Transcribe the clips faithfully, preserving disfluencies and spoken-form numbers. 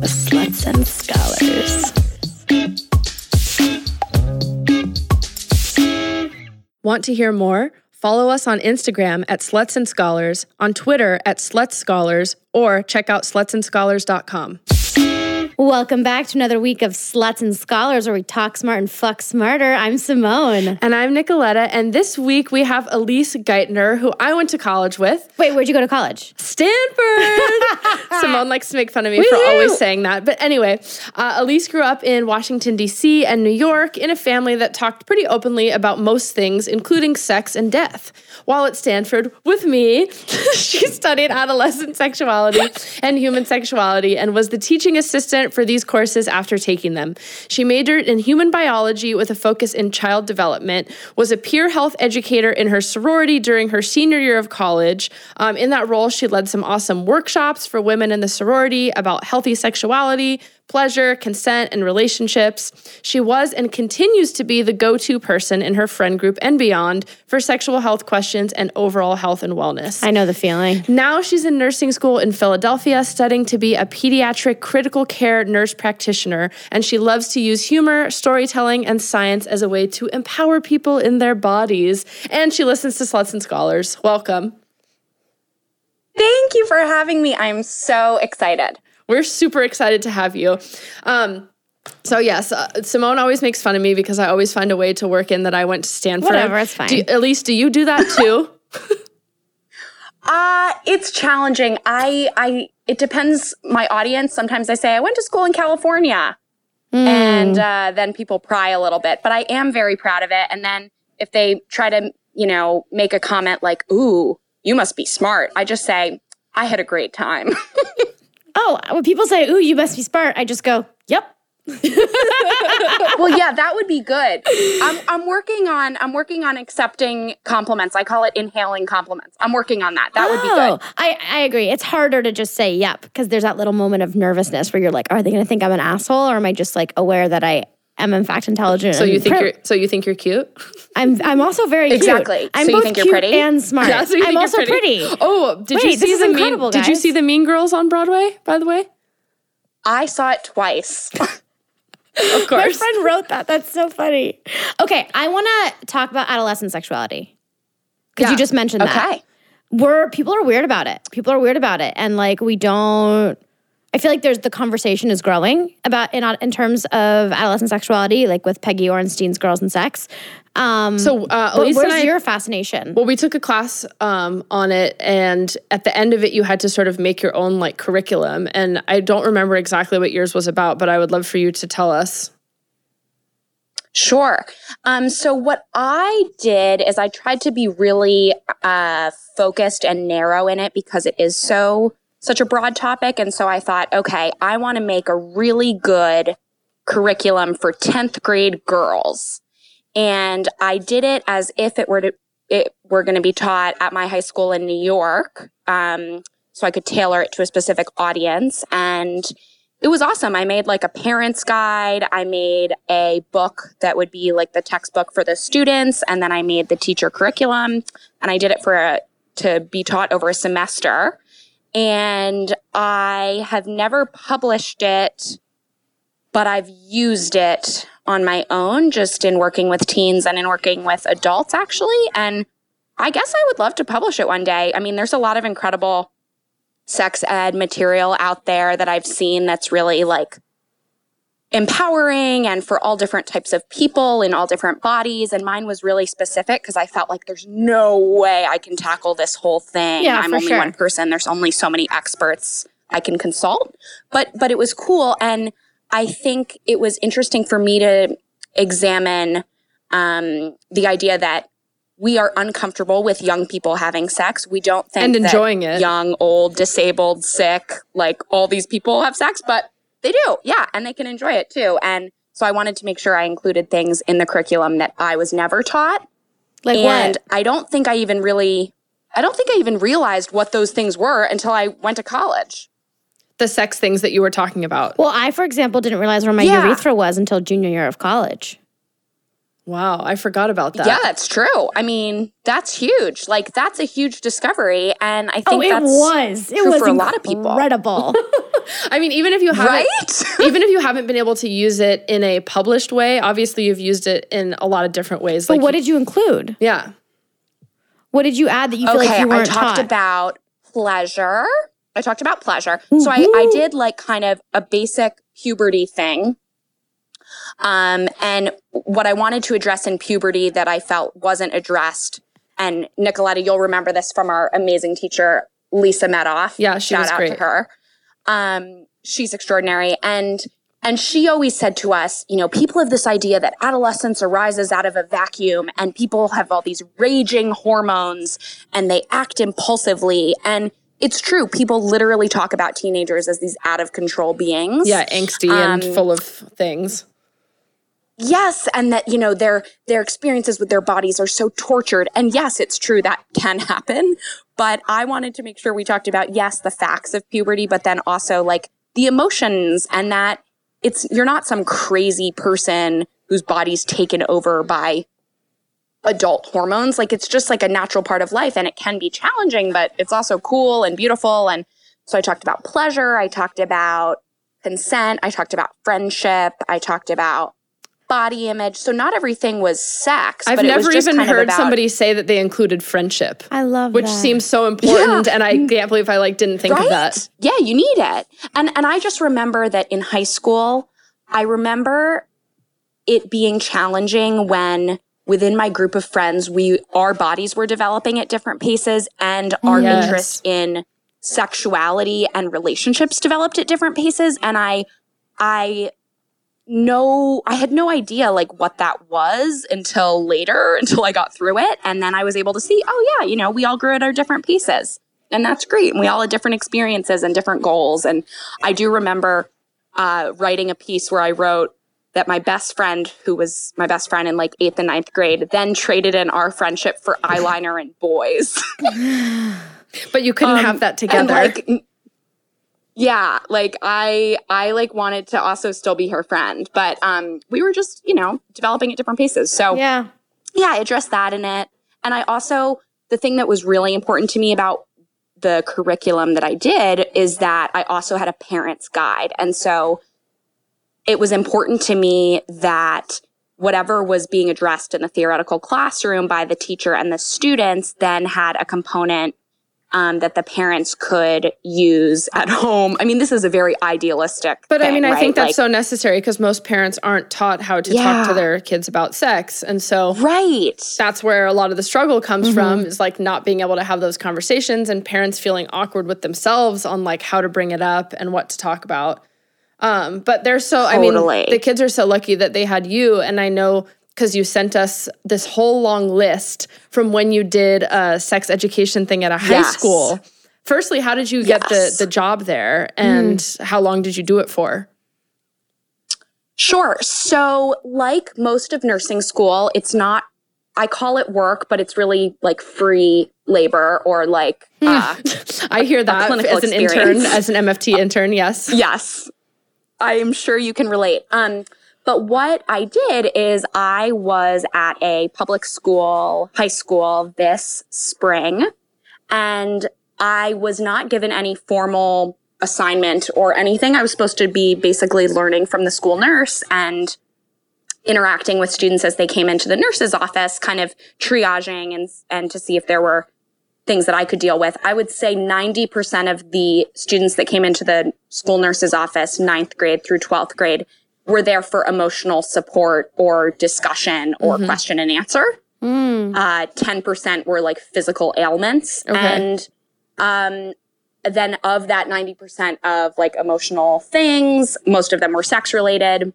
with Sluts and Scholars. Want to hear more? Follow us on Instagram at Sluts and Scholars, on Twitter at Sluts Scholars, or check out sluts and scholars dot com. Welcome back to another week of Sluts and Scholars, where we talk smart and fuck smarter. I'm Simone. And I'm Nicoletta. And this week we have Elise Geithner, who I went to college with. Wait, where'd you go to college? Stanford! Simone likes to make fun of me Woo-hoo! for always saying that. But anyway, uh, Elise grew up in Washington, D C and New York in a family that talked pretty openly about most things, including sex and death. While at Stanford, with me, she studied adolescent sexuality and human sexuality and was the teaching assistant for these courses after taking them. She majored in human biology with a focus in child development, was a peer health educator in her sorority during her senior year of college. Um, in that role, she led some awesome workshops for women in the sorority about healthy sexuality, pleasure, consent, and relationships. She was and continues to be the go-to person in her friend group and beyond for sexual health questions and overall health and wellness. I know the feeling. Now she's in nursing school in Philadelphia, studying to be a pediatric critical care nurse practitioner, and she loves to use humor, storytelling, and science as a way to empower people in their bodies. And she listens to Sluts and Scholars. Welcome. Thank you for having me. I'm so excited. We're super excited to have you. Um, so yes, uh, Simone always makes fun of me because I always find a way to work in that I went to Stanford. Whatever, it's fine. Do you, Elise, do you do that too? uh, it's challenging. I, I, it depends my audience. Sometimes I say I went to school in California, mm. and uh, then people pry a little bit. But I am very proud of it. And then if they try to, you know, make a comment like, "Ooh, you must be smart," I just say, "I had a great time." Oh, when people say, "Ooh, you must be smart," I just go, "Yep." Well, yeah, that would be good. I'm, I'm working on I'm working on accepting compliments. I call it inhaling compliments. I'm working on that. That oh, would be good. I, I agree. It's harder to just say "yep" because there's that little moment of nervousness where you're like, "Are they going to think I'm an asshole, or am I just like aware that I am in fact intelligent?" So you think prim- you're so you think you're cute? I'm I'm also very exactly. cute. Exactly. So I'm you both think you're cute pretty and smart. Yeah, so you I'm think also you're pretty. pretty. Oh, did Wait, you see the mean, guys. Did you see the Mean Girls on Broadway? By the way, I saw it twice. Of course, my friend wrote that. That's so funny. Okay, I want to talk about adolescent sexuality because yeah. you just mentioned okay. that. Okay, we're people are weird about it. People are weird about it, and like we don't. I feel like there's the conversation is growing about in in terms of adolescent sexuality, like with Peggy Orenstein's Girls and Sex. Um, so, uh, Elise where's and I, your fascination? Well, we took a class um, on it, and at the end of it, you had to sort of make your own like curriculum. And I don't remember exactly what yours was about, but I would love for you to tell us. Sure. Um, so what I did is I tried to be really uh, focused and narrow in it because it is so. such a broad topic. And so I thought, okay, I want to make a really good curriculum for tenth grade girls. And I did it as if it were to, it were going to be taught at my high school in New York. Um, so I could tailor it to a specific audience. And it was awesome. I made like a parent's guide. I made a book that would be like the textbook for the students. And then I made the teacher curriculum, and I did it for a, to be taught over a semester. And I have never published it, but I've used it on my own just in working with teens and in working with adults, actually. And I guess I would love to publish it one day. I mean, there's a lot of incredible sex ed material out there that I've seen that's really like empowering and for all different types of people in all different bodies. And mine was really specific because I felt like there's no way I can tackle this whole thing. Yeah, I'm only sure. one person. There's only so many experts I can consult. But but it was cool. And I think it was interesting for me to examine um, the idea that we are uncomfortable with young people having sex. We don't think and enjoying that it. Young, old, disabled, sick, like all these people have sex, but they do, yeah, and they can enjoy it too. And so I wanted to make sure I included things in the curriculum that I was never taught. Like and what? And I don't think I even really, I don't think I even realized what those things were until I went to college. The sex things that you were talking about. Well, I, for example, didn't realize where my yeah. urethra was until junior year of college. Wow, I forgot about that. Yeah, that's true. I mean, that's huge. Like, that's a huge discovery, and I think oh, it that's was. It true was for a lot of people. Incredible. I mean, even if you haven't, right? even if you haven't been able to use it in a published way, obviously you've used it in a lot of different ways. But like what you, did you include? Yeah. What did you add that you feel okay, like you weren't I talked taught? about pleasure. I talked about pleasure. Mm-hmm. So I, I did like kind of a basic puberty thing. Um, and what I wanted to address in puberty that I felt wasn't addressed, and Nicoletta, you'll remember this from our amazing teacher, Lisa Metoff. Yeah, she Shout was out great. to her. Um, she's extraordinary. And and she always said to us, you know, people have this idea that adolescence arises out of a vacuum and people have all these raging hormones and they act impulsively. And it's true. People literally talk about teenagers as these out-of-control beings. Yeah, angsty um, and full of things. Yes, and that, you know, their their experiences with their bodies are so tortured. And yes, it's true that can happen. But I wanted to make sure we talked about, yes, the facts of puberty, but then also like the emotions, and that it's you're not some crazy person whose body's taken over by adult hormones. Like it's just like a natural part of life, and it can be challenging, but it's also cool and beautiful. And so I talked about pleasure, I talked about consent, I talked about friendship, I talked about body image. So not everything was sex. I've but never it was just even kind heard about, somebody say that they included friendship. I love which that. Which seems so important. Yeah. And I can't believe I like didn't think right? of that. Yeah, you need it. And and I just remember that in high school, I remember it being challenging when within my group of friends, we our bodies were developing at different paces and our yes. interest in sexuality and relationships developed at different paces. And I I No, I had no idea like what that was until later, until I got through it. And then I was able to see, oh yeah, you know, we all grew at our different paces and that's great. And we all had different experiences and different goals. And I do remember uh, writing a piece where I wrote that my best friend, who was my best friend in like eighth and ninth grade, then traded in our friendship for eyeliner and boys. But you couldn't um, have that together. And, like, Yeah, like I, I like wanted to also still be her friend, but um, we were just, you know, developing at different paces. So yeah, yeah, I addressed that in it, and I also the thing that was really important to me about the curriculum that I did is that I also had a parent's guide, and so it was important to me that whatever was being addressed in the theoretical classroom by the teacher and the students then had a component. Um, that the parents could use at home. I mean, this is a very idealistic But thing, I mean, I right? think that's like, so necessary because most parents aren't taught how to yeah. talk to their kids about sex. And so right. that's where a lot of the struggle comes mm-hmm. from is like not being able to have those conversations and parents feeling awkward with themselves on like how to bring it up and what to talk about. Um, but they're so, totally. I mean, the kids are so lucky that they had you. And I know because you sent us this whole long list from when you did a sex education thing at a high yes. school. Firstly, how did you yes. get the, the job there, and mm. how long did you do it for? Sure. So like most of nursing school, it's not, I call it work, but it's really like free labor or like uh, I hear that as an experience. intern, as an M F T intern, yes. Yes. I am sure you can relate. Um, But what I did is I was at a public school, high school this spring, and I was not given any formal assignment or anything. I was supposed to be basically learning from the school nurse and interacting with students as they came into the nurse's office, kind of triaging and, and to see if there were things that I could deal with. I would say ninety percent of the students that came into the school nurse's office, ninth grade through twelfth grade, were there for emotional support or discussion or mm-hmm. question and answer. Mm. Uh, ten percent were like physical ailments. Okay. And um, then of that ninety percent of like emotional things, most of them were sex related.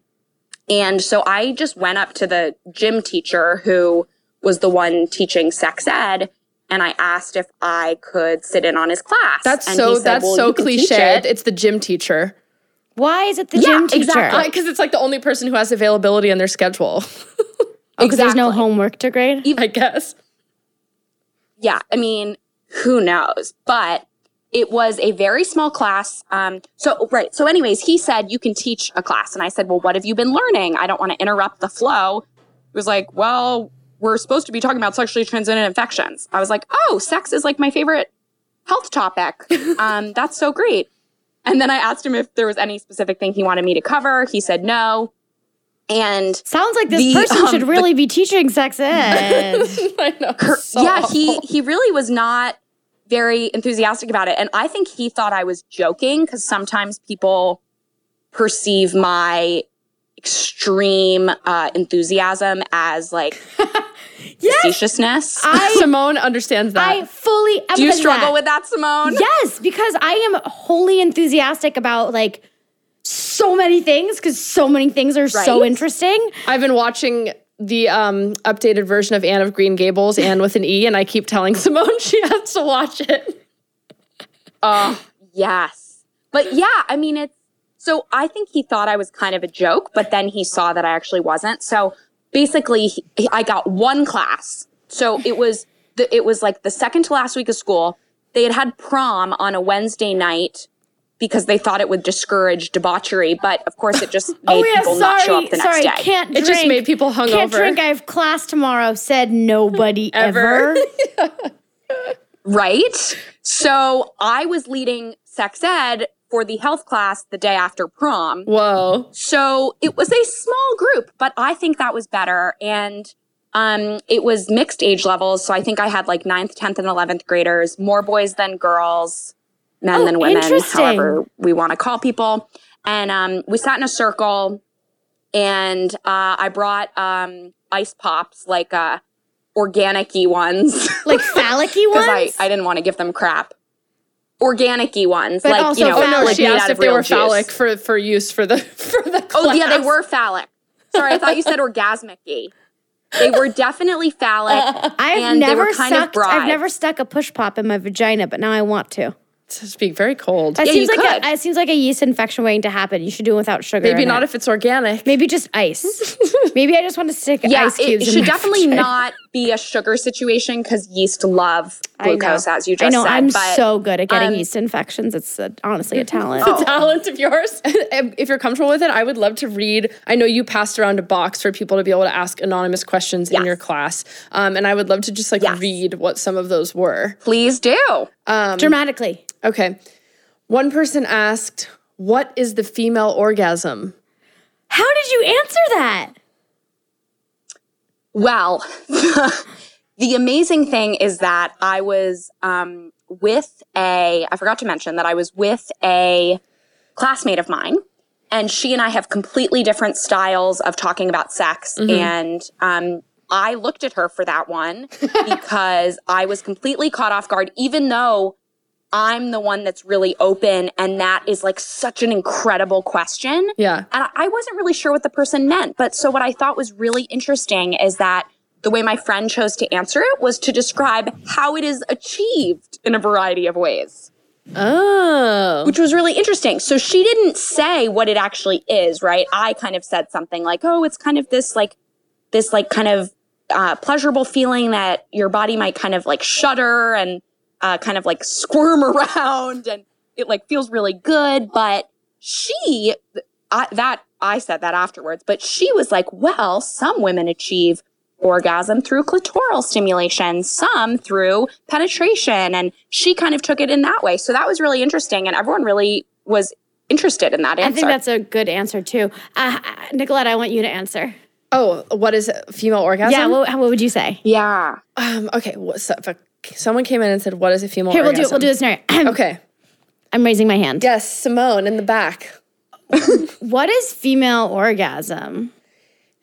And so I just went up to the gym teacher who was the one teaching sex ed. And I asked if I could sit in on his class. That's and so, said, that's well, so cliched. It. It's the gym teacher. Why is it the yeah, gym teacher? Exactly. Because it's like the only person who has availability on their schedule. oh, exactly. There's no homework to grade? Even, I guess. Yeah, I mean, who knows? But it was a very small class. Um, so, right. So anyways, he said, you can teach a class. And I said, well, what have you been learning? I don't want to interrupt the flow. He was like, well, we're supposed to be talking about sexually transmitted infections. I was like, oh, sex is like my favorite health topic. Um, that's so great. And then I asked him if there was any specific thing he wanted me to cover. He said no. And sounds like this the, person um, should really the, be teaching sex ed. I know, so yeah, awful. he he really was not very enthusiastic about it. And I think he thought I was joking, because sometimes people perceive my extreme uh, enthusiasm as like yes, facetiousness. I, Simone understands that. I fully empathize. Do you struggle that. with that, Simone? Yes, because I am wholly enthusiastic about like so many things, because so many things are right? so interesting. I've been watching the um, updated version of Anne of Green Gables, Anne with an E, and I keep telling Simone she has to watch it. Oh, uh, yes. But yeah, I mean, it's, so I think he thought I was kind of a joke, but then he saw that I actually wasn't. So basically, he, I got one class. So it was the, it was like the second to last week of school. They had had prom on a Wednesday night because they thought it would discourage debauchery, but of course it just made oh, yeah, people sorry, not show up the sorry, next day. Can't drink, it just made people hungover. Can't drink, I have class tomorrow, said nobody ever. ever. Right? So I was leading sex ed for the health class the day after prom. Whoa. So it was a small group, but I think that was better. And um, it was mixed age levels, so I think I had like ninth, tenth, and eleventh graders, more boys than girls. Men oh, than women, however we want to call people. And um, we sat in a circle, and uh, I brought um, ice pops, like uh, organic-y ones. Like phallic-y ones? Because I, I didn't want to give them crap. Organic-y ones. But like, also you know, phallic. Oh, no, she asked if they were juice. phallic for, for use for the, for the class. Oh, yeah, they were phallic. Sorry, I thought you said orgasmic-y. They were definitely phallic, uh, I've and never they were kind sucked, of bribed. I've never stuck a push-pop in my vagina, but now I want to. It's being very cold. It yeah, seems like could. A, it seems like a yeast infection waiting to happen. You should do it without sugar. Maybe not it. If it's organic. Maybe just ice. Maybe I just want to stick yeah, ice cubes. It, it should in definitely my not be a sugar situation, because yeast love glucose, as you just said. I know. Said, I'm but, so good at getting um, yeast infections. It's a, honestly a talent. It's a talent of yours. If you're comfortable with it, I would love to read. I know you passed around a box for people to be able to ask anonymous questions yes. in your class, um, and I would love to just like yes. read what some of those were. Please do. Um, Dramatically. Okay. One person asked, what is the female orgasm? How did you answer that? Well, the amazing thing is that I was um, with a, I forgot to mention that I was with a classmate of mine, and she and I have completely different styles of talking about sex. Mm-hmm. And um, I looked at her for that one because I was completely caught off guard, even though I'm the one that's really open, and that is like such an incredible question. Yeah. And I wasn't really sure what the person meant, but so what I thought was really interesting is that the way my friend chose to answer it was to describe how it is achieved in a variety of ways. Oh. Which was really interesting. So she didn't say what it actually is, right? I kind of said something like, oh, it's kind of this like, this like kind of uh, pleasurable feeling that your body might kind of like shudder and Uh, kind of like squirm around, and it like feels really good. But she, I, that I said that afterwards, but she was like, well, some women achieve orgasm through clitoral stimulation, some through penetration. And she kind of took it in that way. So that was really interesting. And everyone really was interested in that answer. I think that's a good answer too. Uh, Nicoletta, I want you to answer. Oh, what is female orgasm? Yeah, what, what would you say? Yeah. Um, okay, what's up? Someone came in and said, what is a female Here, orgasm? Here, we'll do, we'll do this scenario. Okay. I'm raising my hand. Yes, Simone in the back. What is female orgasm?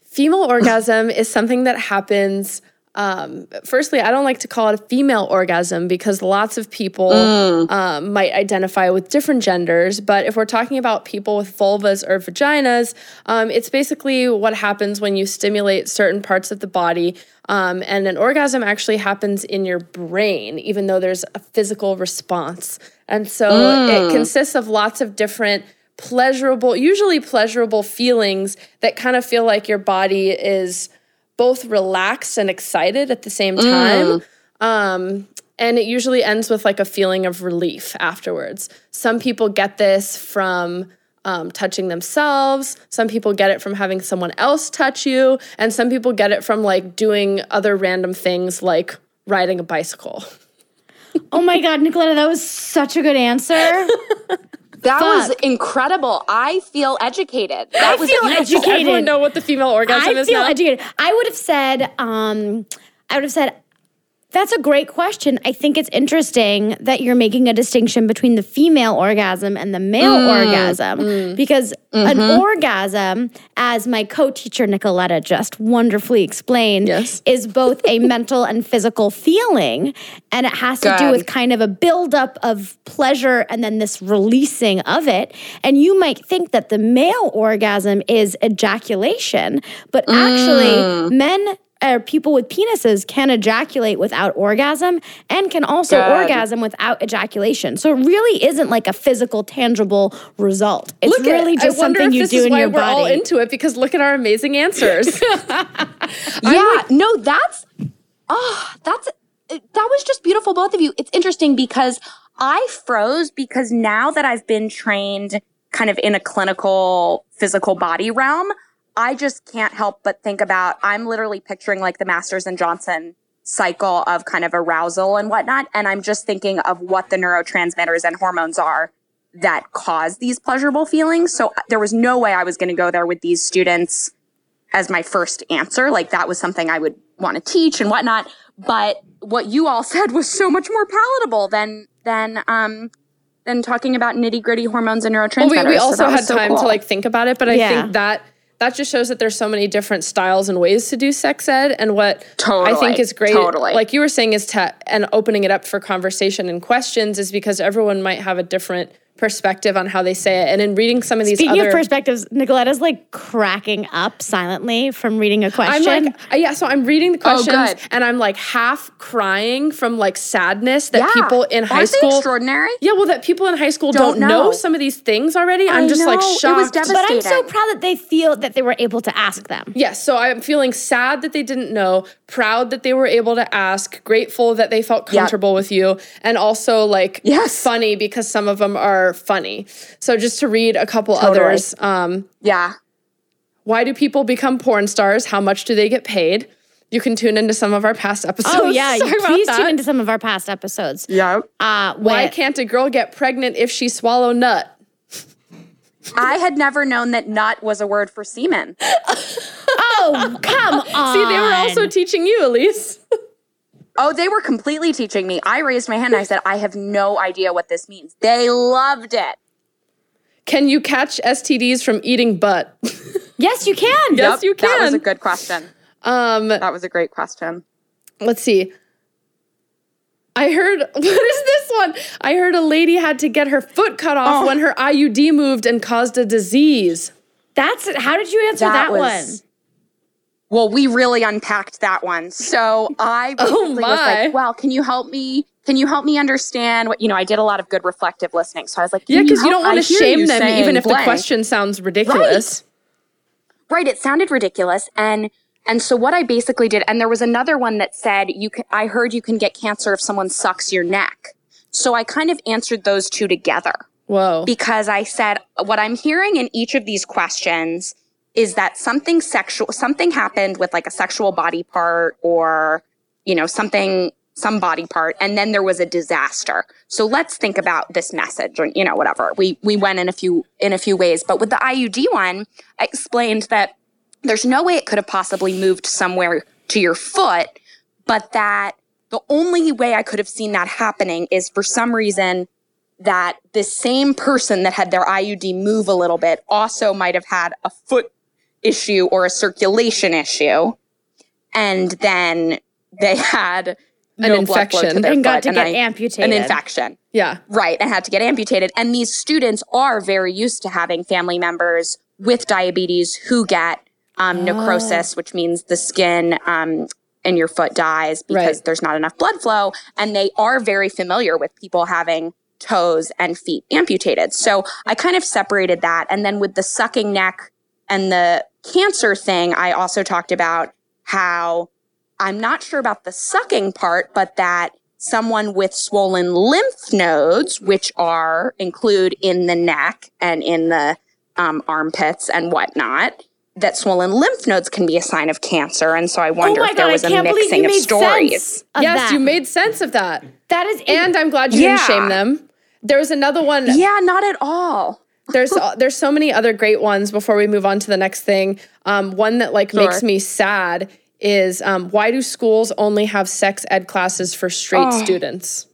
Female orgasm is something that happens, um, firstly, I don't like to call it a female orgasm because lots of people mm. um, might identify with different genders. But if we're talking about people with vulvas or vaginas, um, it's basically what happens when you stimulate certain parts of the body. Um, and an orgasm actually happens in your brain, even though there's a physical response. And so mm. it consists of lots of different pleasurable, usually pleasurable feelings that kind of feel like your body is both relaxed and excited at the same time. Mm. Um, and it usually ends with like a feeling of relief afterwards. Some people get this from Um, touching themselves. Some people get it from having someone else touch you. And some people get it from like doing other random things like riding a bicycle. Oh my God, Nicoletta, that was such a good answer. That Fuck. was incredible. I feel educated. That I was feel educated. educated. Everyone know what the female orgasm I is feel now? Educated. I would have said, um, I would have said, that's a great question. I think it's interesting that you're making a distinction between the female orgasm and the male mm, orgasm mm, because mm-hmm. an orgasm, as my co-teacher Nicoletta just wonderfully explained, yes. is both a mental and physical feeling, and it has God. to do with kind of a buildup of pleasure and then this releasing of it. And you might think that the male orgasm is ejaculation, but actually mm. men... or people with penises can ejaculate without orgasm and can also God. orgasm without ejaculation. So it really isn't like a physical, tangible result. It's look really at, just something you do in your body. I wonder if this is why we're all into it, because look at our amazing answers. yeah, like, no, that's, oh, that's, that was just beautiful, both of you. It's interesting because I froze because now that I've been trained kind of in a clinical, physical body realm, I just can't help but think about, I'm literally picturing like the Masters and Johnson cycle of kind of arousal and whatnot. And I'm just thinking of what the neurotransmitters and hormones are that cause these pleasurable feelings. So there was no way I was going to go there with these students as my first answer. Like that was something I would want to teach and whatnot. But what you all said was so much more palatable than, than, um, than talking about nitty gritty hormones and neurotransmitters. Well, we, we also so had so time cool. to like think about it, but I yeah. think that That just shows that there's so many different styles and ways to do sex ed. And what totally, I think is great, totally. like you were saying, is to and opening it up for conversation and questions is because everyone might have a different perspective on how they say it. And in reading some of these Speaking other... Speaking of perspectives, Nicoletta's like cracking up silently from reading a question. I'm like, yeah, so I'm reading the questions oh, and I'm like half crying from like sadness that yeah. people in high Aren't school... extraordinary? Yeah, well, that people in high school don't, don't know. know some of these things already. I'm I just know. like shocked. It was devastating. But I'm so proud that they feel that they were able to ask them. Yes, yeah, so I'm feeling sad that they didn't know, proud that they were able to ask, grateful that they felt comfortable yep. with you, and also like yes. funny because some of them are funny. So just to read a couple totally. others. Um, yeah. Why do people become porn stars? How much do they get paid? You can tune into some of our past episodes. Oh yeah, Sorry please tune into some of our past episodes. Yeah. Uh, Why can't a girl get pregnant if she swallow nut? I had never known that nut was a word for semen. Oh, come on. See, they were also teaching you, Elise. Oh, they were completely teaching me. I raised my hand and I said, I have no idea what this means. They loved it. Can you catch S T Ds from eating butt? Yes, you can. Yes, yep, you can. That was a good question. Um, that was a great question. Let's see. I heard, what is this one? I heard a lady had to get her foot cut off oh. when her I U D moved and caused a disease. That's, how did you answer that, that was, one? Well, we really unpacked that one. So I oh my. was like, well, can you help me? Can you help me understand what, you know, I did a lot of good reflective listening. So I was like, yeah, because you, you don't want to shame them even if blank. the question sounds ridiculous. Right. right. It sounded ridiculous. And, and so what I basically did, and there was another one that said, you can, I heard you can get cancer if someone sucks your neck. So I kind of answered those two together. Whoa. Because I said, what I'm hearing in each of these questions is that something sexual, something happened with like a sexual body part or, you know, something, some body part, and then there was a disaster. So let's think about this message or, you know, whatever. We, we went in a few, in a few ways, but with the I U D one, I explained that there's no way it could have possibly moved somewhere to your foot, but that the only way I could have seen that happening is for some reason that the same person that had their I U D move a little bit also might have had a foot issue or a circulation issue, and then they had an no infection and got to and get I, amputated. An infection, yeah, right, and had to get amputated. And these students are very used to having family members with diabetes who get um, oh. necrosis, which means the skin um, in your foot dies because right. there's not enough blood flow, and they are very familiar with people having toes and feet amputated. So I kind of separated that, and then with the sucking neck and the cancer thing, I also talked about how I'm not sure about the sucking part, but that someone with swollen lymph nodes, which are include in the neck and in the um, armpits and whatnot, that swollen lymph nodes can be a sign of cancer. And so I wonder oh if there God, was I a mixing of stories. Of yes, that. you made sense of that. That is, and I'm glad you yeah. didn't shame them. There was another one. Yeah, not at all. There's there's so many other great ones before we move on to the next thing. Um, one that like sure. makes me sad is um, why do schools only have sex ed classes for straight oh. students?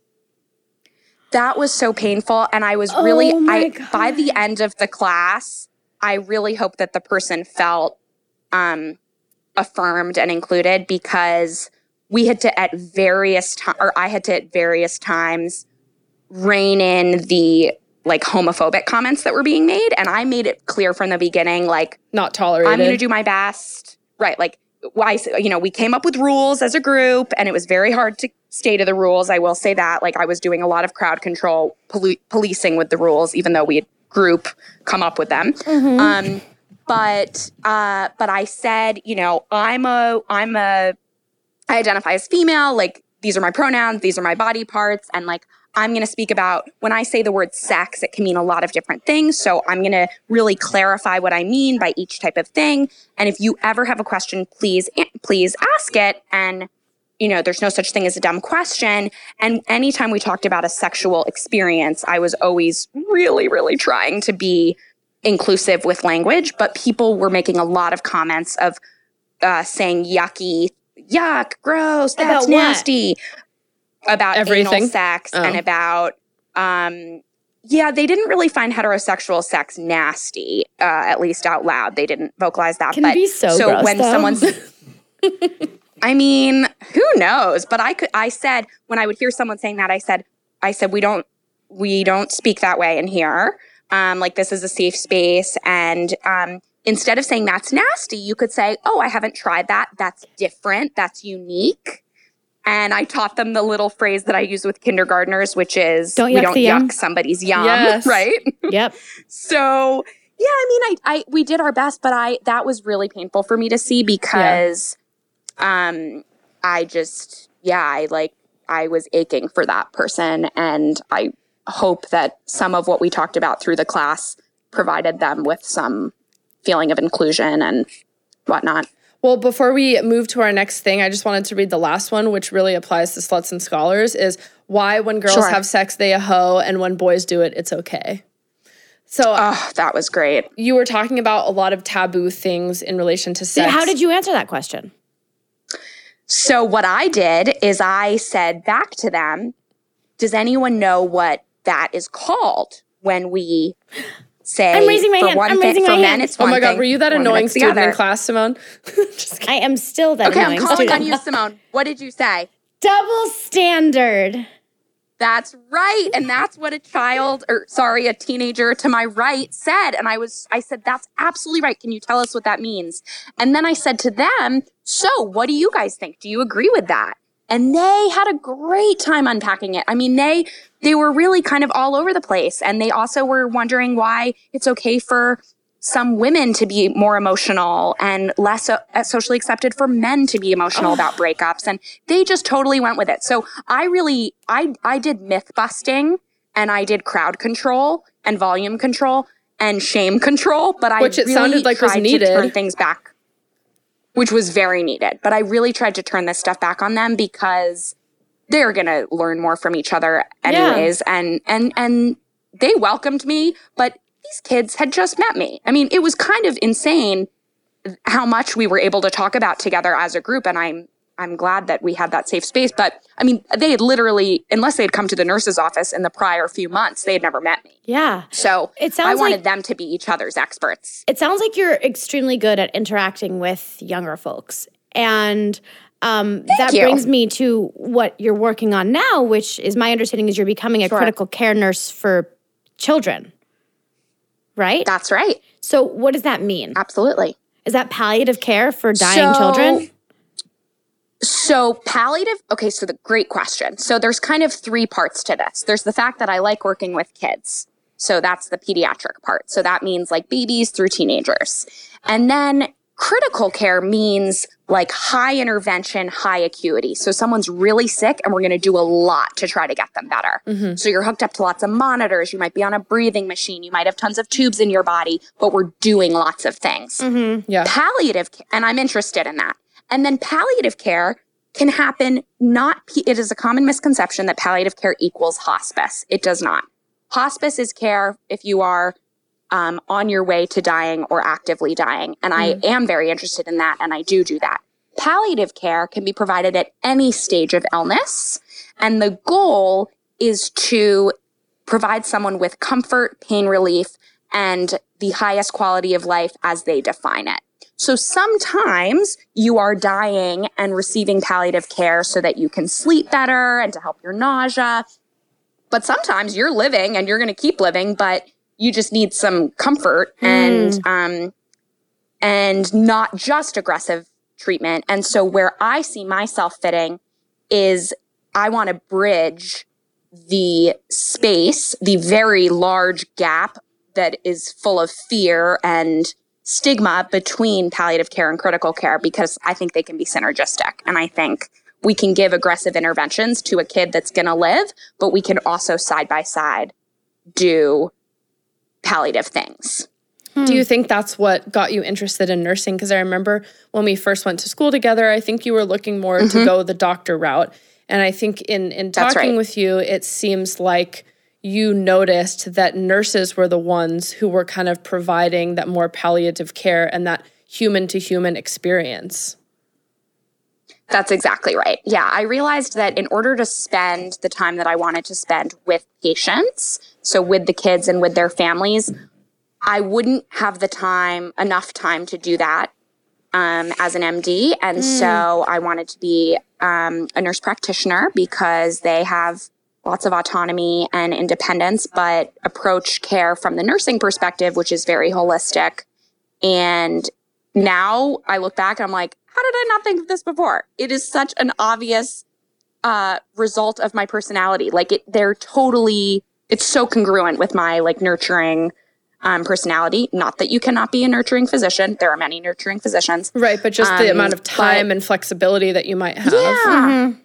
That was so painful. And I was oh really, I God. by the end of the class, I really hope that the person felt um, affirmed and included, because we had to at various times, or I had to at various times rein in the like homophobic comments that were being made. And I made it clear from the beginning, like, not tolerated. I'm going to do my best. Right. Like, why, you know, we came up with rules as a group, and it was very hard to stay to the rules. I will say that, like, I was doing a lot of crowd control, poli- policing with the rules, even though we had group come up with them. Mm-hmm. Um, but, uh, but I said, you know, I'm a, I'm a, I identify as female. Like, these are my pronouns. These are my body parts. And like, I'm going to speak about, when I say the word sex, it can mean a lot of different things. So I'm going to really clarify what I mean by each type of thing. And if you ever have a question, please, please ask it. And, you know, there's no such thing as a dumb question. And anytime we talked about a sexual experience, I was always really, really trying to be inclusive with language. But people were making a lot of comments of uh, saying yucky, yuck, gross, that's about nasty. What? About everything. Anal sex oh. and about, um, yeah, they didn't really find heterosexual sex nasty, uh, at least out loud. They didn't vocalize that. Can but, be so So gross, when though. someone's, I mean, who knows? But I could, I said, when I would hear someone saying that, I said, I said, we don't, we don't speak that way in here. Um, like, this is a safe space. And, um, instead of saying that's nasty, you could say, oh, I haven't tried that. That's different. That's unique. And I taught them the little phrase that I use with kindergartners, which is, don't we yuck don't yuck yum. somebody's yum, yes. right? Yep. So, yeah, I mean, I, I we did our best, but I that was really painful for me to see, because yeah. um, I just, yeah, I like, I was aching for that person. And I hope that some of what we talked about through the class provided them with some feeling of inclusion and whatnot. Well, before we move to our next thing, I just wanted to read the last one, which really applies to Sluts and Scholars, is why when girls sure. have sex, they a hoe, and when boys do it, it's okay. So oh, that was great. You were talking about a lot of taboo things in relation to sex. How did you answer that question? So what I did is I said back to them, does anyone know what that is called when we say, I'm raising my hand. I'm raising my hand. It's one oh my God, thing. Were you that annoying student in class, Simone? I am still that okay, annoying student. Okay, I'm calling on you, Simone. What did you say? Double standard. That's right. And that's what a child, or sorry, a teenager to my right said. And I was, I said, that's absolutely right. Can you tell us what that means? And then I said to them, so what do you guys think? Do you agree with that? And they had a great time unpacking it. I mean, they they were really kind of all over the place. And they also were wondering why it's okay for some women to be more emotional and less uh, socially accepted for men to be emotional oh. about breakups. And they just totally went with it. So I really, I I did myth busting, and I did crowd control and volume control and shame control. But I Which it really sounded like tried was needed. to turn things back. Which was very needed. But I really tried to turn this stuff back on them, because they're going to learn more from each other anyways. Yeah. And, and, and they welcomed me, but these kids had just met me. I mean, it was kind of insane how much we were able to talk about together as a group. And I'm, I'm glad that we had that safe space. But I mean, they had literally, unless they had come to the nurse's office in the prior few months, they had never met me. Yeah. So it sounds I wanted like, them to be each other's experts. It sounds like you're extremely good at interacting with younger folks. And um, that you. brings me to what you're working on now, which is my understanding is you're becoming a sure. critical care nurse for children, right? That's right. So what does that mean? Absolutely. Is that palliative care for dying so, children? So palliative, okay, so the great question. So there's kind of three parts to this. There's the fact that I like working with kids. So that's the pediatric part. So that means like babies through teenagers. And then critical care means like high intervention, high acuity. So someone's really sick and we're going to do a lot to try to get them better. Mm-hmm. So you're hooked up to lots of monitors. You might be on a breathing machine. You might have tons of tubes in your body, but we're doing lots of things. Mm-hmm. Yeah. Palliative, and I'm interested in that. And then palliative care can happen not, it is a common misconception that palliative care equals hospice. It does not. Hospice is care if you are um, on your way to dying or actively dying. And mm. I am very interested in that, and I do do that. Palliative care can be provided at any stage of illness. And the goal is to provide someone with comfort, pain relief, and the highest quality of life as they define it. So sometimes you are dying and receiving palliative care so that you can sleep better and to help your nausea. But sometimes you're living and you're going to keep living, but you just need some comfort mm. and um, and not just aggressive treatment. And so where I see myself fitting is I want to bridge the space, the very large gap that is full of fear and stigma between palliative care and critical care, because I think they can be synergistic. And I think we can give aggressive interventions to a kid that's going to live, but we can also side by side do palliative things. Hmm. Do you think that's what got you interested in nursing? Because I remember when we first went to school together, I think you were looking more mm-hmm. to go the doctor route. And I think in, in talking right. with you, it seems like you noticed that nurses were the ones who were kind of providing that more palliative care and that human-to-human experience. That's exactly right. Yeah, I realized that in order to spend the time that I wanted to spend with patients, so with the kids and with their families, I wouldn't have the time, enough time to do that um, as an M D. And mm. so I wanted to be um, a nurse practitioner because they have lots of autonomy and independence, but approach care from the nursing perspective, which is very holistic. And now I look back and I'm like, how did I not think of this before? It is such an obvious uh, result of my personality. Like it, they're totally, it's so congruent with my like nurturing um, personality. Not that you cannot be a nurturing physician. There are many nurturing physicians. Right. But just um, the amount of time but, and flexibility that you might have. Yeah. Mm-hmm.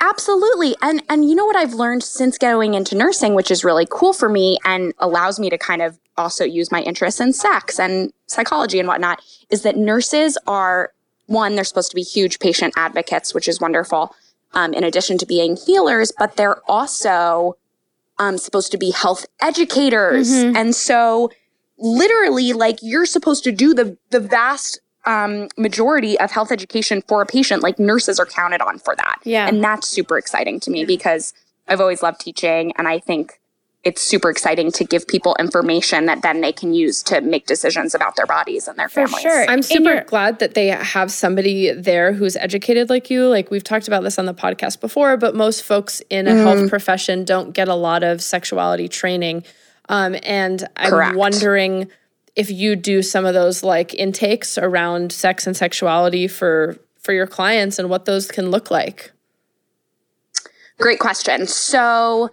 Absolutely. And and you know what I've learned since going into nursing, which is really cool for me and allows me to kind of also use my interests in sex and psychology and whatnot, is that nurses are, one, they're supposed to be huge patient advocates, which is wonderful, um, in addition to being healers, but they're also um, supposed to be health educators. Mm-hmm. And so literally, like, you're supposed to do the the vast Um, majority of health education for a patient, like nurses are counted on for that. Yeah. And that's super exciting to me because I've always loved teaching. And I think it's super exciting to give people information that then they can use to make decisions about their bodies and their for families. Sure. I'm super glad that they have somebody there who's educated like you. Like we've talked about this on the podcast before, but most folks in a mm. health profession don't get a lot of sexuality training. Um, and I'm Correct. wondering if you do some of those like intakes around sex and sexuality for, for your clients and what those can look like. Great question. So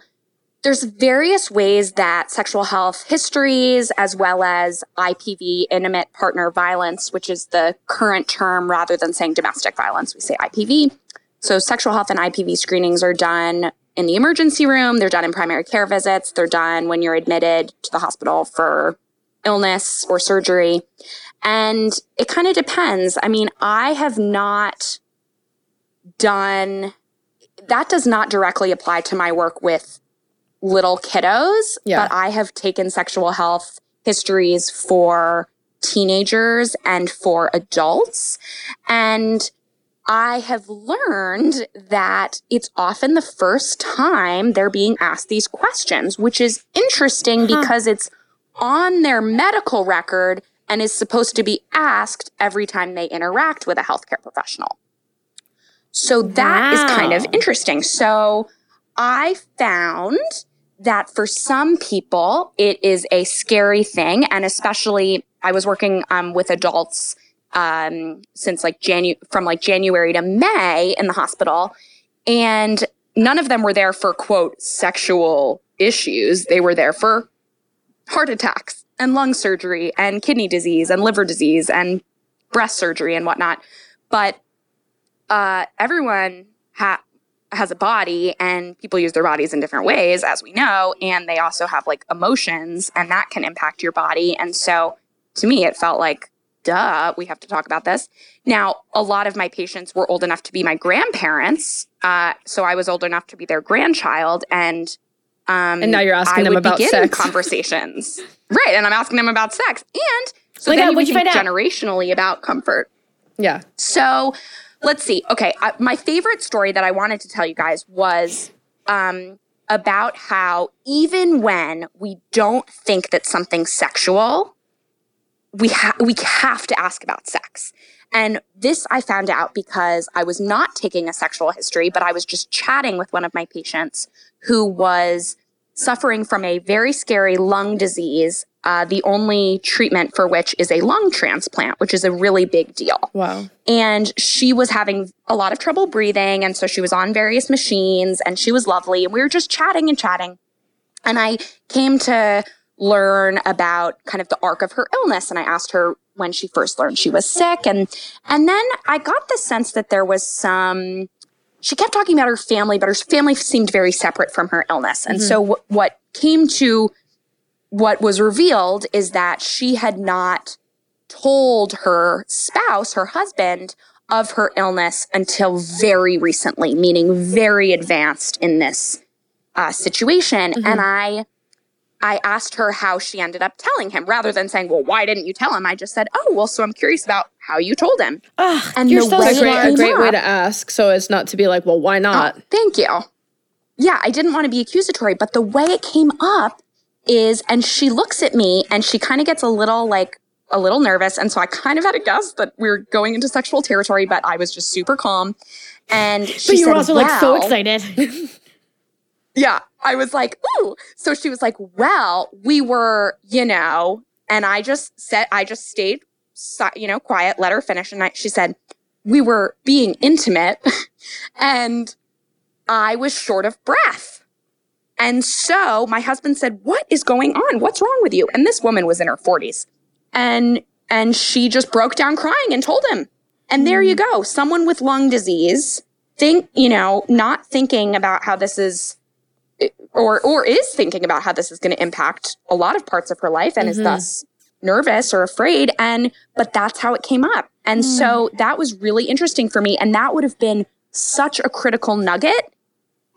there's various ways that sexual health histories, as well as I P V, intimate partner violence, which is the current term rather than saying domestic violence, we say I P V. So sexual health and I P V screenings are done in the emergency room. They're done in primary care visits. They're done when you're admitted to the hospital for illness or surgery. And it kind of depends. I mean, I have not done, that does not directly apply to my work with little kiddos, yeah. but I have taken sexual health histories for teenagers and for adults. And I have learned that it's often the first time they're being asked these questions, which is interesting huh. because it's on their medical record and is supposed to be asked every time they interact with a healthcare professional. So that wow. is kind of interesting. So I found that for some people, it is a scary thing. And especially I was working um, with adults um, since like Janu- from like January to May in the hospital. And none of them were there for, quote, sexual issues. They were there for heart attacks and lung surgery and kidney disease and liver disease and breast surgery and whatnot. But uh, everyone ha- has a body, and people use their bodies in different ways, as we know, and they also have like emotions, and that can impact your body. And so to me, it felt like, duh, we have to talk about this. Now, a lot of my patients were old enough to be my grandparents, uh, so I was old enough to be their grandchild, and Um, and now you're asking I them would about begin sex conversations, right? And I'm asking them about sex, and so like, then uh, you think generationally about comfort. Yeah. So let's see. Okay, I, my favorite story that I wanted to tell you guys was um, about how even when we don't think that something's sexual, we ha- we have to ask about sex. And this I found out because I was not taking a sexual history, but I was just chatting with one of my patients who was suffering from a very scary lung disease, uh, the only treatment for which is a lung transplant, which is a really big deal. Wow. And she was having a lot of trouble breathing, and so she was on various machines, and she was lovely. And we were just chatting and chatting. And I came to learn about kind of the arc of her illness, and I asked her when she first learned she was sick. And and then I got the sense that there was some, she kept talking about her family, but her family seemed very separate from her illness. And mm-hmm. so w- what came to, what was revealed is that she had not told her spouse, her husband, of her illness until very recently, meaning very advanced in this uh, situation. Mm-hmm. And I... I asked her how she ended up telling him, rather than saying, well, why didn't you tell him? I just said, oh, well, so I'm curious about how you told him. Ugh, and you're so smart. That's a great way to ask, so as not to be like, well, why not? Oh, thank you. Yeah, I didn't want to be accusatory, but the way it came up is, and she looks at me, and she kind of gets a little, like, a little nervous, and so I kind of had a guess that we were going into sexual territory, but I was just super calm, and she said, But you were also, well, like, so excited. Yeah, I was like, ooh. So she was like, well, we were, you know, and I just said, I just stayed, you know, quiet, let her finish. And I, she said, we were being intimate and I was short of breath. And so my husband said, what is going on? What's wrong with you? And this woman was in her forties. And, and she just broke down crying and told him. And there you go. Someone with lung disease, think, you know, not thinking about how this is, or or is thinking about how this is going to impact a lot of parts of her life and mm-hmm. is thus nervous or afraid. And but that's how it came up. And mm. so that was really interesting for me. And that would have been such a critical nugget,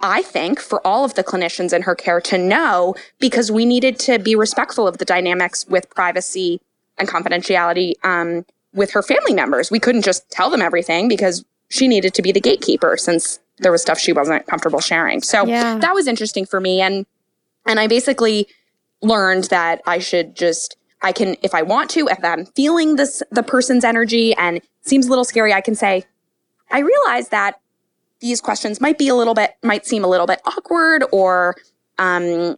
I think, for all of the clinicians in her care to know, because we needed to be respectful of the dynamics with privacy and confidentiality um, with her family members. We couldn't just tell them everything because she needed to be the gatekeeper since there was stuff she wasn't comfortable sharing. So yeah. that was interesting for me. And and I basically learned that I should just, I can, if I want to, if I'm feeling this the person's energy and it seems a little scary, I can say, I realize that these questions might be a little bit, might seem a little bit awkward or um,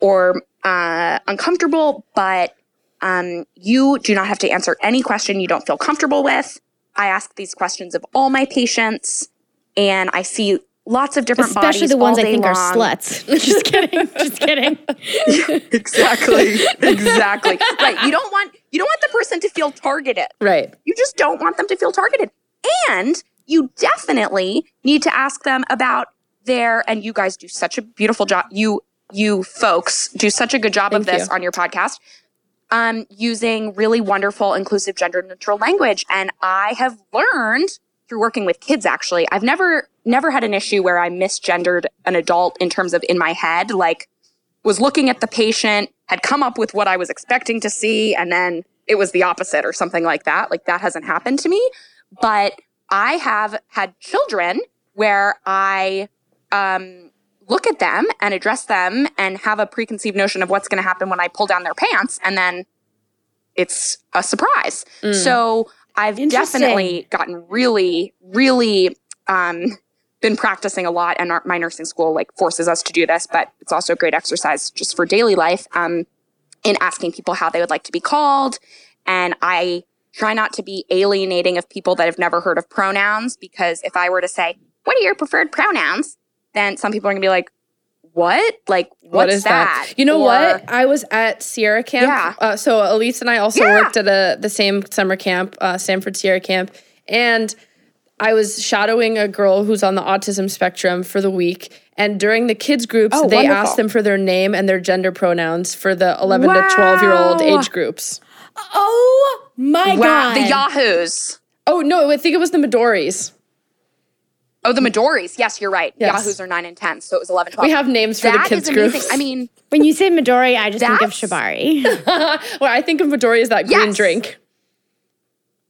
or uh, uncomfortable, but um, you do not have to answer any question you don't feel comfortable with. I ask these questions of all my patients. And I see lots of different Especially bodies Especially the ones I think long. Are sluts. Just kidding. Just kidding. Exactly. Exactly. Right. You don't want you don't want the person to feel targeted. Right. You just don't want them to feel targeted. And you definitely need to ask them about their, and you guys do such a beautiful job. You you folks do such a good job Thank of this you. On your podcast. Um, using really wonderful, inclusive, gender-neutral language. And I have learned through working with kids, actually, I've never never had an issue where I misgendered an adult in terms of in my head, like was looking at the patient, had come up with what I was expecting to see, and then it was the opposite or something like that. Like that hasn't happened to me. But I have had children where I um, look at them and address them and have a preconceived notion of what's going to happen when I pull down their pants, and then it's a surprise. Mm. So I've definitely gotten really, really um, been practicing a lot, and our, my nursing school like forces us to do this, but it's also a great exercise just for daily life um, in asking people how they would like to be called. And I try not to be alienating of people that have never heard of pronouns, because if I were to say, what are your preferred pronouns? Then some people are going to be like, what? Like, what's what is that? that? You know or, what? I was at Sierra Camp. Yeah. Uh, so Elise and I also yeah. worked at a, the same summer camp, uh, Stanford Sierra Camp. And I was shadowing a girl who's on the autism spectrum for the week. And during the kids groups, oh, they wonderful. asked them for their name and their gender pronouns for the eleven wow. to twelve-year-old age groups. Oh, my wow. God. The Yahoos. Oh, no, I think it was the Midoris. Oh, the Midoris. Yes, you're right. Yes. Yahoos are nine and ten, so it was eleven, twelve. We have names for that the kids' group. I mean... When you say Midori, I just think of Shibari. Well, I think of Midori as that green yes. drink.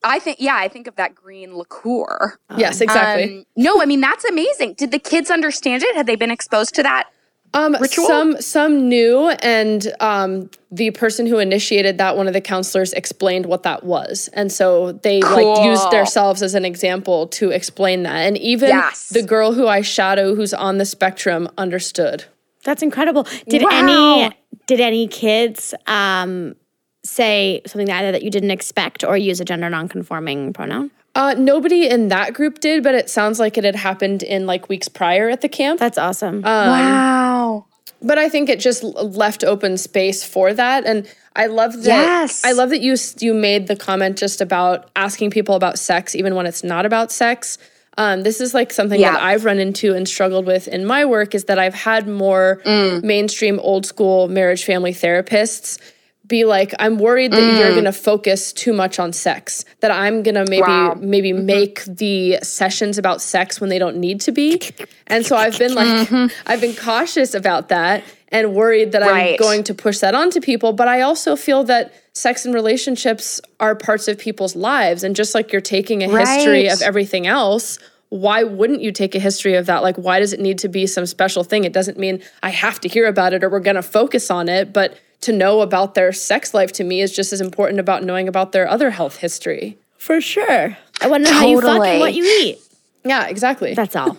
I think, yeah, I think of that green liqueur. Um, yes, exactly. Um, no, I mean, that's amazing. Did the kids understand it? Had they been exposed to that um, ritual? Some, some knew, and um, the person who initiated that, one of the counselors, explained what that was. And so they cool. like used themselves as an example to explain that. And even yes. the girl who I shadow, who's on the spectrum, understood. That's incredible. Did wow. any did any kids um, say something that either that you didn't expect or use a gender non-conforming pronoun? Uh, nobody in that group did, but it sounds like it had happened in like weeks prior at the camp. That's awesome. Um, wow. But I think it just left open space for that, and I love that. Yes. I love that you you made the comment just about asking people about sex even when it's not about sex. Um, this is like something yeah. that I've run into and struggled with in my work is that I've had more mm. mainstream old school marriage family therapists be like, I'm worried that mm. you're going to focus too much on sex, that I'm going to maybe wow. maybe mm-hmm. make the sessions about sex when they don't need to be. And so I've been like, mm-hmm. I've been cautious about that and worried that right. I'm going to push that onto people. But I also feel that sex and relationships are parts of people's lives. And just like you're taking a right. history of everything else, why wouldn't you take a history of that? Like, why does it need to be some special thing? It doesn't mean I have to hear about it or we're going to focus on it. But to know about their sex life to me is just as important about knowing about their other health history. For sure. I want to know totally. how you fuck and what you eat. Yeah, exactly. That's all.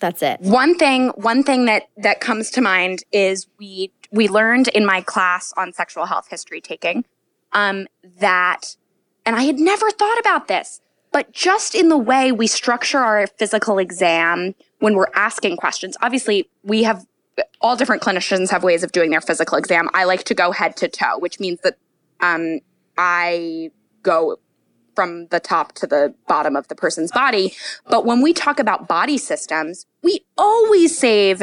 That's it. One thing, one thing that, that comes to mind is we we learned in my class on sexual health history taking um, that, and I had never thought about this, but just in the way we structure our physical exam when we're asking questions. Obviously, we have all different clinicians have ways of doing their physical exam. I like to go head to toe, which means that um, I go from the top to the bottom of the person's body. But when we talk about body systems, we always save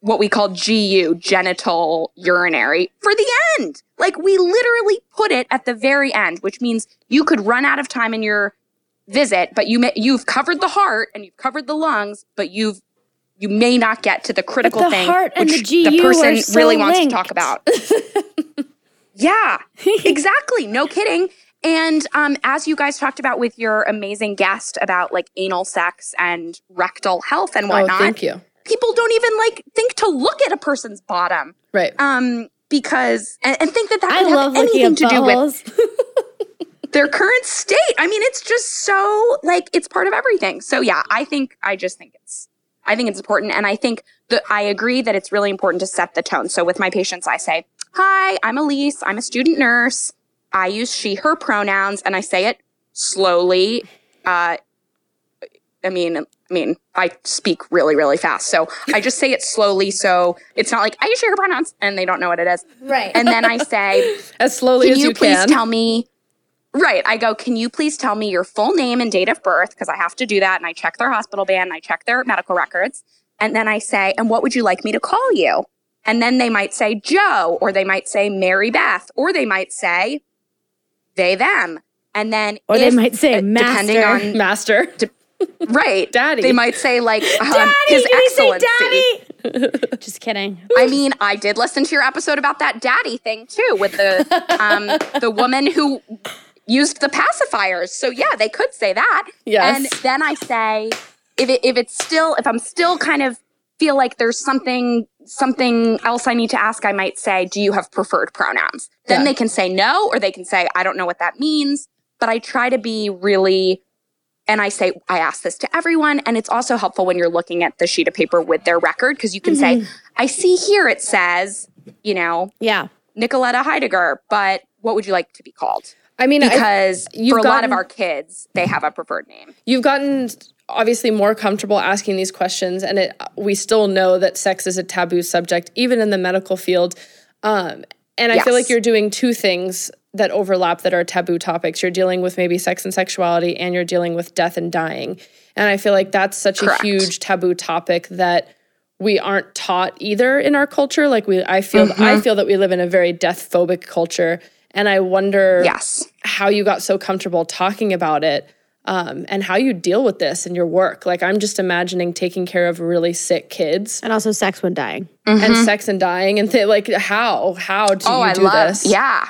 what we call G U, genital urinary, for the end. Like we literally put it at the very end, which means you could run out of time in your visit, but you may, you've covered the heart and you've covered the lungs, but you've you may not get to the critical the thing heart which and the, G U the person so really linked. wants to talk about. Yeah, exactly. No kidding. And um, as you guys talked about with your amazing guest about like anal sex and rectal health and whatnot, oh, thank you. People don't even like think to look at a person's bottom, right? Um, because and, and think that that I could love have anything to do with their current state. I mean, it's just so like it's part of everything. So yeah, I think I just think it's I think it's important, and I think that I agree that it's really important to set the tone. So with my patients, I say, "Hi, I'm Elise. I'm a student nurse." I use she, her pronouns, and I say it slowly. Uh, I mean, I mean, I speak really, really fast. So I just say it slowly so it's not like, I use she, her pronouns, and they don't know what it is. Right. And then I say, as slowly as you can. Can you please tell me, right, I go, can you please tell me your full name and date of birth? Because I have to do that, and I check their hospital band, and I check their medical records. And then I say, and what would you like me to call you? And then they might say Joe, or they might say Mary Beth, or they might say... they, them. And then or if, they might say uh, master. Depending on, master. De- right. Daddy. They might say like, um, Daddy, His Excellency. Say Daddy? Just kidding. I mean, I did listen to your episode about that daddy thing too with the um, the woman who used the pacifiers. So yeah, they could say that. Yes. And then I say, if it, if it's still, if I'm still kind of feel like there's something something else I need to ask, I might say, do you have preferred pronouns? Then yeah. they can say no, or they can say, I don't know what that means. But I try to be really, and I say, I ask this to everyone. And it's also helpful when you're looking at the sheet of paper with their record, because you can mm-hmm. say, I see here it says, you know, yeah, Nicoletta Heidegger, but what would you like to be called? I mean, because I, for a gotten, lot of our kids, they have a preferred name. You've gotten... obviously more comfortable asking these questions, and it, we still know that sex is a taboo subject, even in the medical field. Um, and I yes. feel like you're doing two things that overlap that are taboo topics. You're dealing with maybe sex and sexuality, and you're dealing with death and dying. And I feel like that's such Correct. a huge taboo topic that we aren't taught either in our culture. Like we, I feel, mm-hmm. I feel that we live in a very death-phobic culture, and I wonder yes. how you got so comfortable talking about it. um, and how you deal with this in your work. Like, I'm just imagining taking care of really sick kids. And also sex when dying. Mm-hmm. And sex and dying. And th- like, how? How do oh, you I do love, this? Yeah.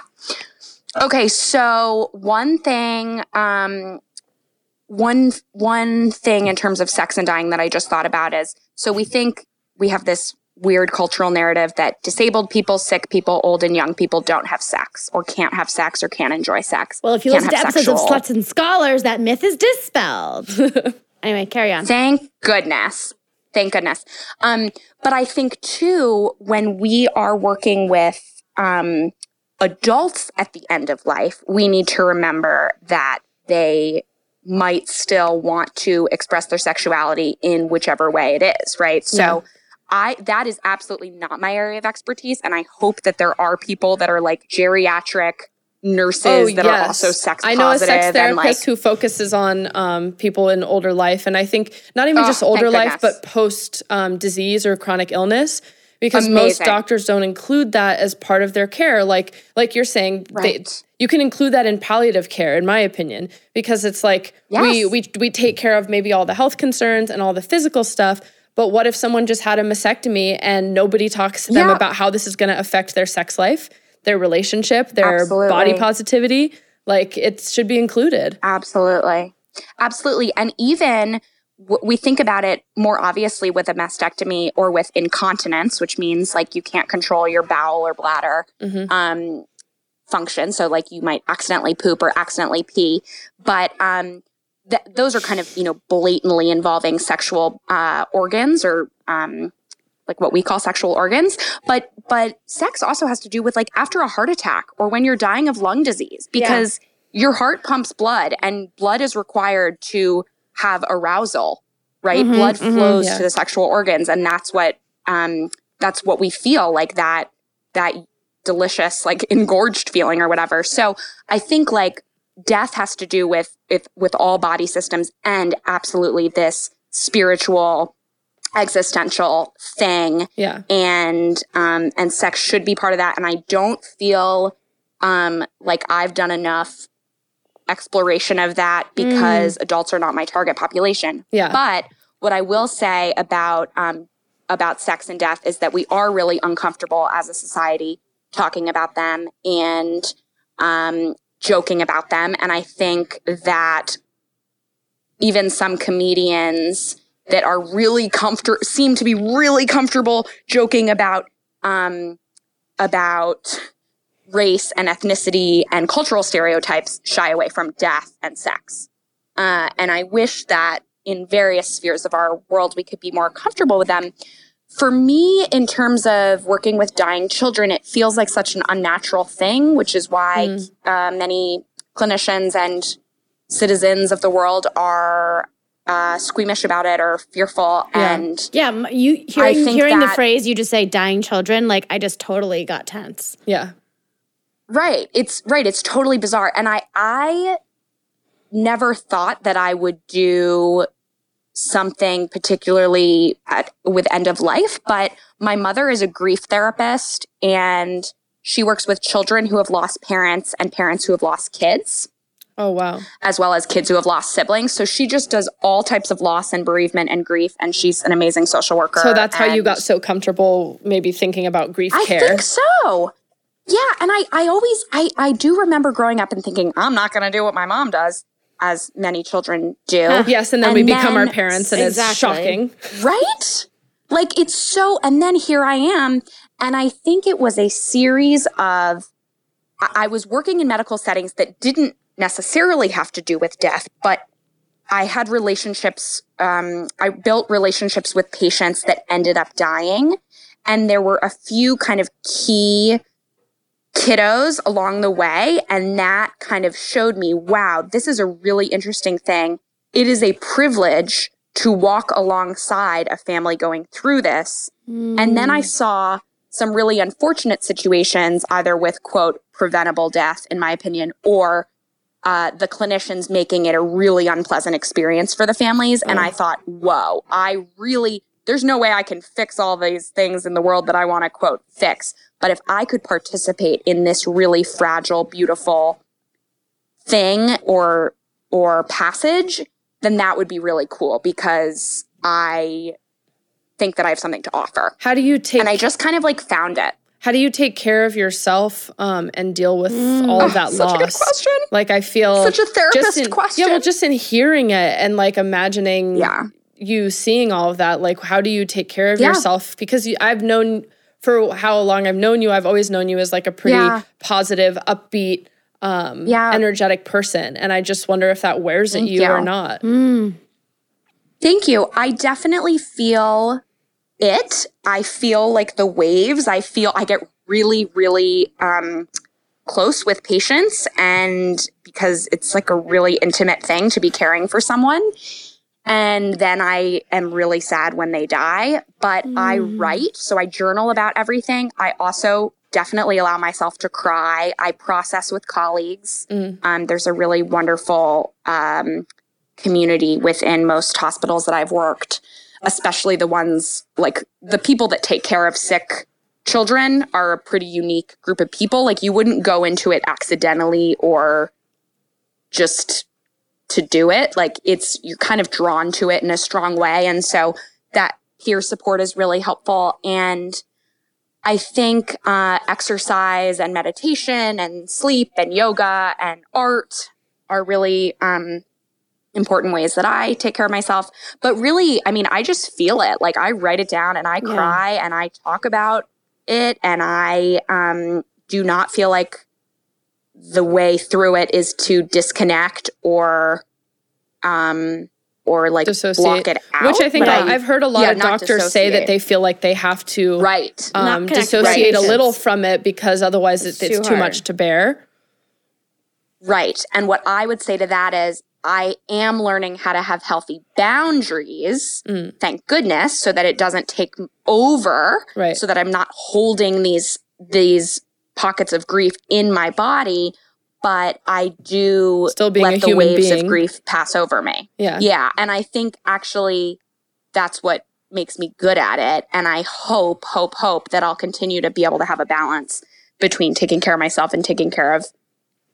Okay, so one thing... Um, One one thing in terms of sex and dying that I just thought about is, so we think we have this weird cultural narrative that disabled people, sick people, old and young people don't have sex or can't have sex or can't enjoy sex. Well, if you listen to episodes of Sluts and Scholars, that myth is dispelled. Anyway, carry on. Thank goodness. Thank goodness. Um, but I think, too, when we are working with um, adults at the end of life, we need to remember that they might still want to express their sexuality in whichever way it is, right? So yeah. I that is absolutely not my area of expertise, and I hope that there are people that are like geriatric nurses oh, that yes. are also sex positive. I know a sex therapist like, who focuses on um, people in older life, and I think not even oh, just older life, but post um, disease or chronic illness, because Amazing. most doctors don't include that as part of their care. Like like you're saying, right. they, you can include that in palliative care, in my opinion, because it's like yes. we, we we take care of maybe all the health concerns and all the physical stuff, but what if someone just had a mastectomy and nobody talks to yeah. them about how this is going to affect their sex life, their relationship, their Absolutely. body positivity? Like, it should be included. Absolutely. Absolutely. And even... we think about it more obviously with a mastectomy or with incontinence, which means like you can't control your bowel or bladder mm-hmm. um, function. So like you might accidentally poop or accidentally pee. But um, th- those are kind of, you know, blatantly involving sexual uh, organs or um, like what we call sexual organs. But but sex also has to do with like after a heart attack or when you're dying of lung disease, because yeah. your heart pumps blood and blood is required to have arousal, right? Mm-hmm, blood flows mm-hmm, yeah. to the sexual organs, and that's what um, that's what we feel like that that delicious, like engorged feeling or whatever. So I think like death has to do with if with all body systems and absolutely this spiritual, existential thing. Yeah, and um, and sex should be part of that. And I don't feel um, like I've done enough exploration of that because mm. adults are not my target population. Yeah. But what I will say about um, about sex and death is that we are really uncomfortable as a society talking about them and um, joking about them. And I think that even some comedians that are really comfortable seem to be really comfortable joking about um, about. race and ethnicity and cultural stereotypes, shy away from death and sex. Uh, and I wish that in various spheres of our world, we could be more comfortable with them. For me, in terms of working with dying children, it feels like such an unnatural thing, which is why mm. uh, many clinicians and citizens of the world are uh, squeamish about it or fearful. Yeah. And yeah, you hearing, hearing that, the phrase you just say, dying children, like I just totally got tense. Yeah. Right. It's right. It's totally bizarre. And I, I never thought that I would do something particularly at, with end of life, but my mother is a grief therapist and she works with children who have lost parents and parents who have lost kids. Oh, wow. As well as kids who have lost siblings. So she just does all types of loss and bereavement and grief, and she's an amazing social worker. So that's how you got so comfortable maybe thinking about grief I care. I think so. Yeah, and I, I always, I, I do remember growing up and thinking, I'm not going to do what my mom does, as many children do. Huh. Yes, and then and we then, become our parents, and exactly. it's shocking. Right? Like, it's so, and then here I am, and I think it was a series of, I, I was working in medical settings that didn't necessarily have to do with death, but I had relationships, um, I built relationships with patients that ended up dying, and there were a few kind of key kiddos along the way, and that kind of showed me, wow, this is a really interesting thing. It is a privilege to walk alongside a family going through this. Mm. And then I saw some really unfortunate situations, either with, quote, preventable death, in my opinion, or uh, the clinicians making it a really unpleasant experience for the families. Mm. And I thought, whoa, I really... there's no way I can fix all these things in the world that I want to, quote, fix. But if I could participate in this really fragile, beautiful thing or or passage, then that would be really cool because I think that I have something to offer. How do you take... And I just kind of like found it. How do you take care of yourself um, and deal with mm. all of that oh, such loss? Such a good question. Like I feel... Such a therapist just in, question. Yeah, well, just in hearing it and like imagining yeah. you seeing all of that, like how do you take care of yeah. yourself? Because you, I've known... For how long I've known you, I've always known you as like a pretty yeah. positive, upbeat, um, yeah. energetic person. And I just wonder if that wears Thank at you, you or not. Mm. Thank you. I definitely feel it. I feel like the waves. I feel I get really, really um, close with patients, and because it's like a really intimate thing to be caring for someone. And then I am really sad when they die, but mm. I write. So I journal about everything. I also definitely allow myself to cry. I process with colleagues. Mm. Um, there's a really wonderful um, community within most hospitals that I've worked, especially the ones like the people that take care of sick children are a pretty unique group of people. Like you wouldn't go into it accidentally or just... to do it. Like it's, you're kind of drawn to it in a strong way. And so that peer support is really helpful. And I think uh, exercise and meditation and sleep and yoga and art are really um, important ways that I take care of myself. But really, I mean, I just feel it. Like I write it down and I cry yeah. and I talk about it. And I um, do not feel like the way through it is to disconnect or, um, or like dissociate. Block it out. Which I think I, I've heard a lot yeah, of doctors say that they feel like they have to right. um, dissociate right. a little from it because otherwise it's, it's, it's too, too much to bear. Right. And what I would say to that is I am learning how to have healthy boundaries, mm. thank goodness, so that it doesn't take over, right. so that I'm not holding these these pockets of grief in my body, but I do still being let a the human waves being. Of grief pass over me. Yeah. Yeah. And I think actually that's what makes me good at it. And I hope, hope, hope that I'll continue to be able to have a balance between taking care of myself and taking care of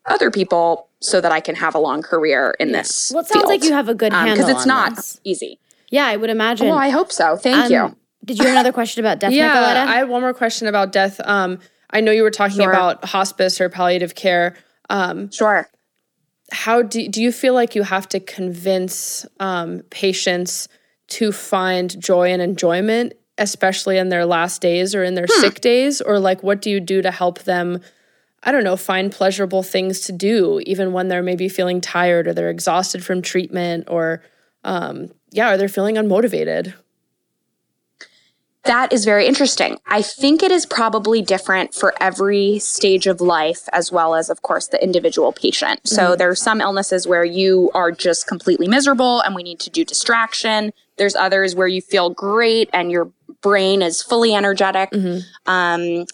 other people so that I can have a long career in this. Well, it sounds field. Like you have a good handle on this. Because it's not this. Easy. Yeah, I would imagine. Well, I hope so. Thank um, you. Did you have another question about death, yeah, Nicoletta? I had one more question about death. Um, I know you were talking sure. about hospice or palliative care. Um, sure. How do, do you feel like you have to convince um, patients to find joy and enjoyment, especially in their last days or in their hmm. sick days? Or like, what do you do to help them, I don't know, find pleasurable things to do, even when they're maybe feeling tired or they're exhausted from treatment or, um, yeah, or they're feeling unmotivated? That is very interesting. I think it is probably different for every stage of life, as well as, of course, the individual patient. So mm-hmm. there are some illnesses where you are just completely miserable and we need to do distraction. There's others where you feel great and your brain is fully energetic. Mm-hmm. Um,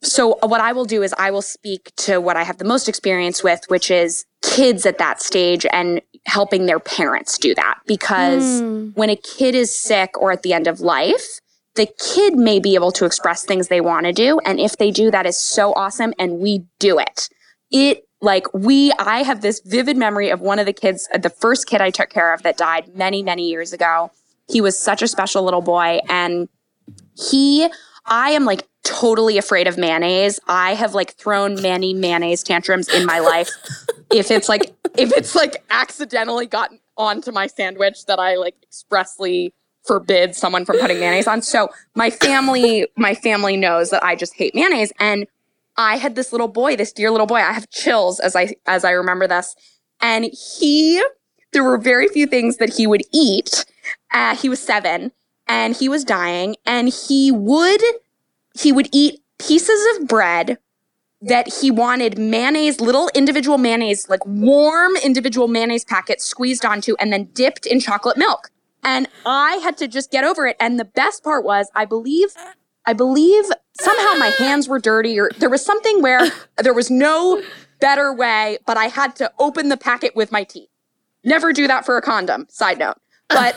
so what I will do is I will speak to what I have the most experience with, which is kids at that stage and helping their parents do that. Because mm. when a kid is sick or at the end of life, the kid may be able to express things they want to do. And if they do, that is so awesome. And we do it. It like we, I have this vivid memory of one of the kids, the first kid I took care of that died many, many years ago. He was such a special little boy. And he, I am like totally afraid of mayonnaise. I have like thrown many mayonnaise tantrums in my life. If it's like, if it's like accidentally gotten onto my sandwich that I like expressly forbid someone from putting mayonnaise on. So my family, my family knows that I just hate mayonnaise. And I had this little boy, this dear little boy, I have chills as I, as I remember this. And he, there were very few things that he would eat. Uh, he was seven and he was dying and he would, he would eat pieces of bread that he wanted mayonnaise, little individual mayonnaise, like warm individual mayonnaise packets squeezed onto and then dipped in chocolate milk. And I had to just get over it. And the best part was, I believe, I believe somehow my hands were dirty or there was something where there was no better way, but I had to open the packet with my teeth. Never do that for a condom, side note. But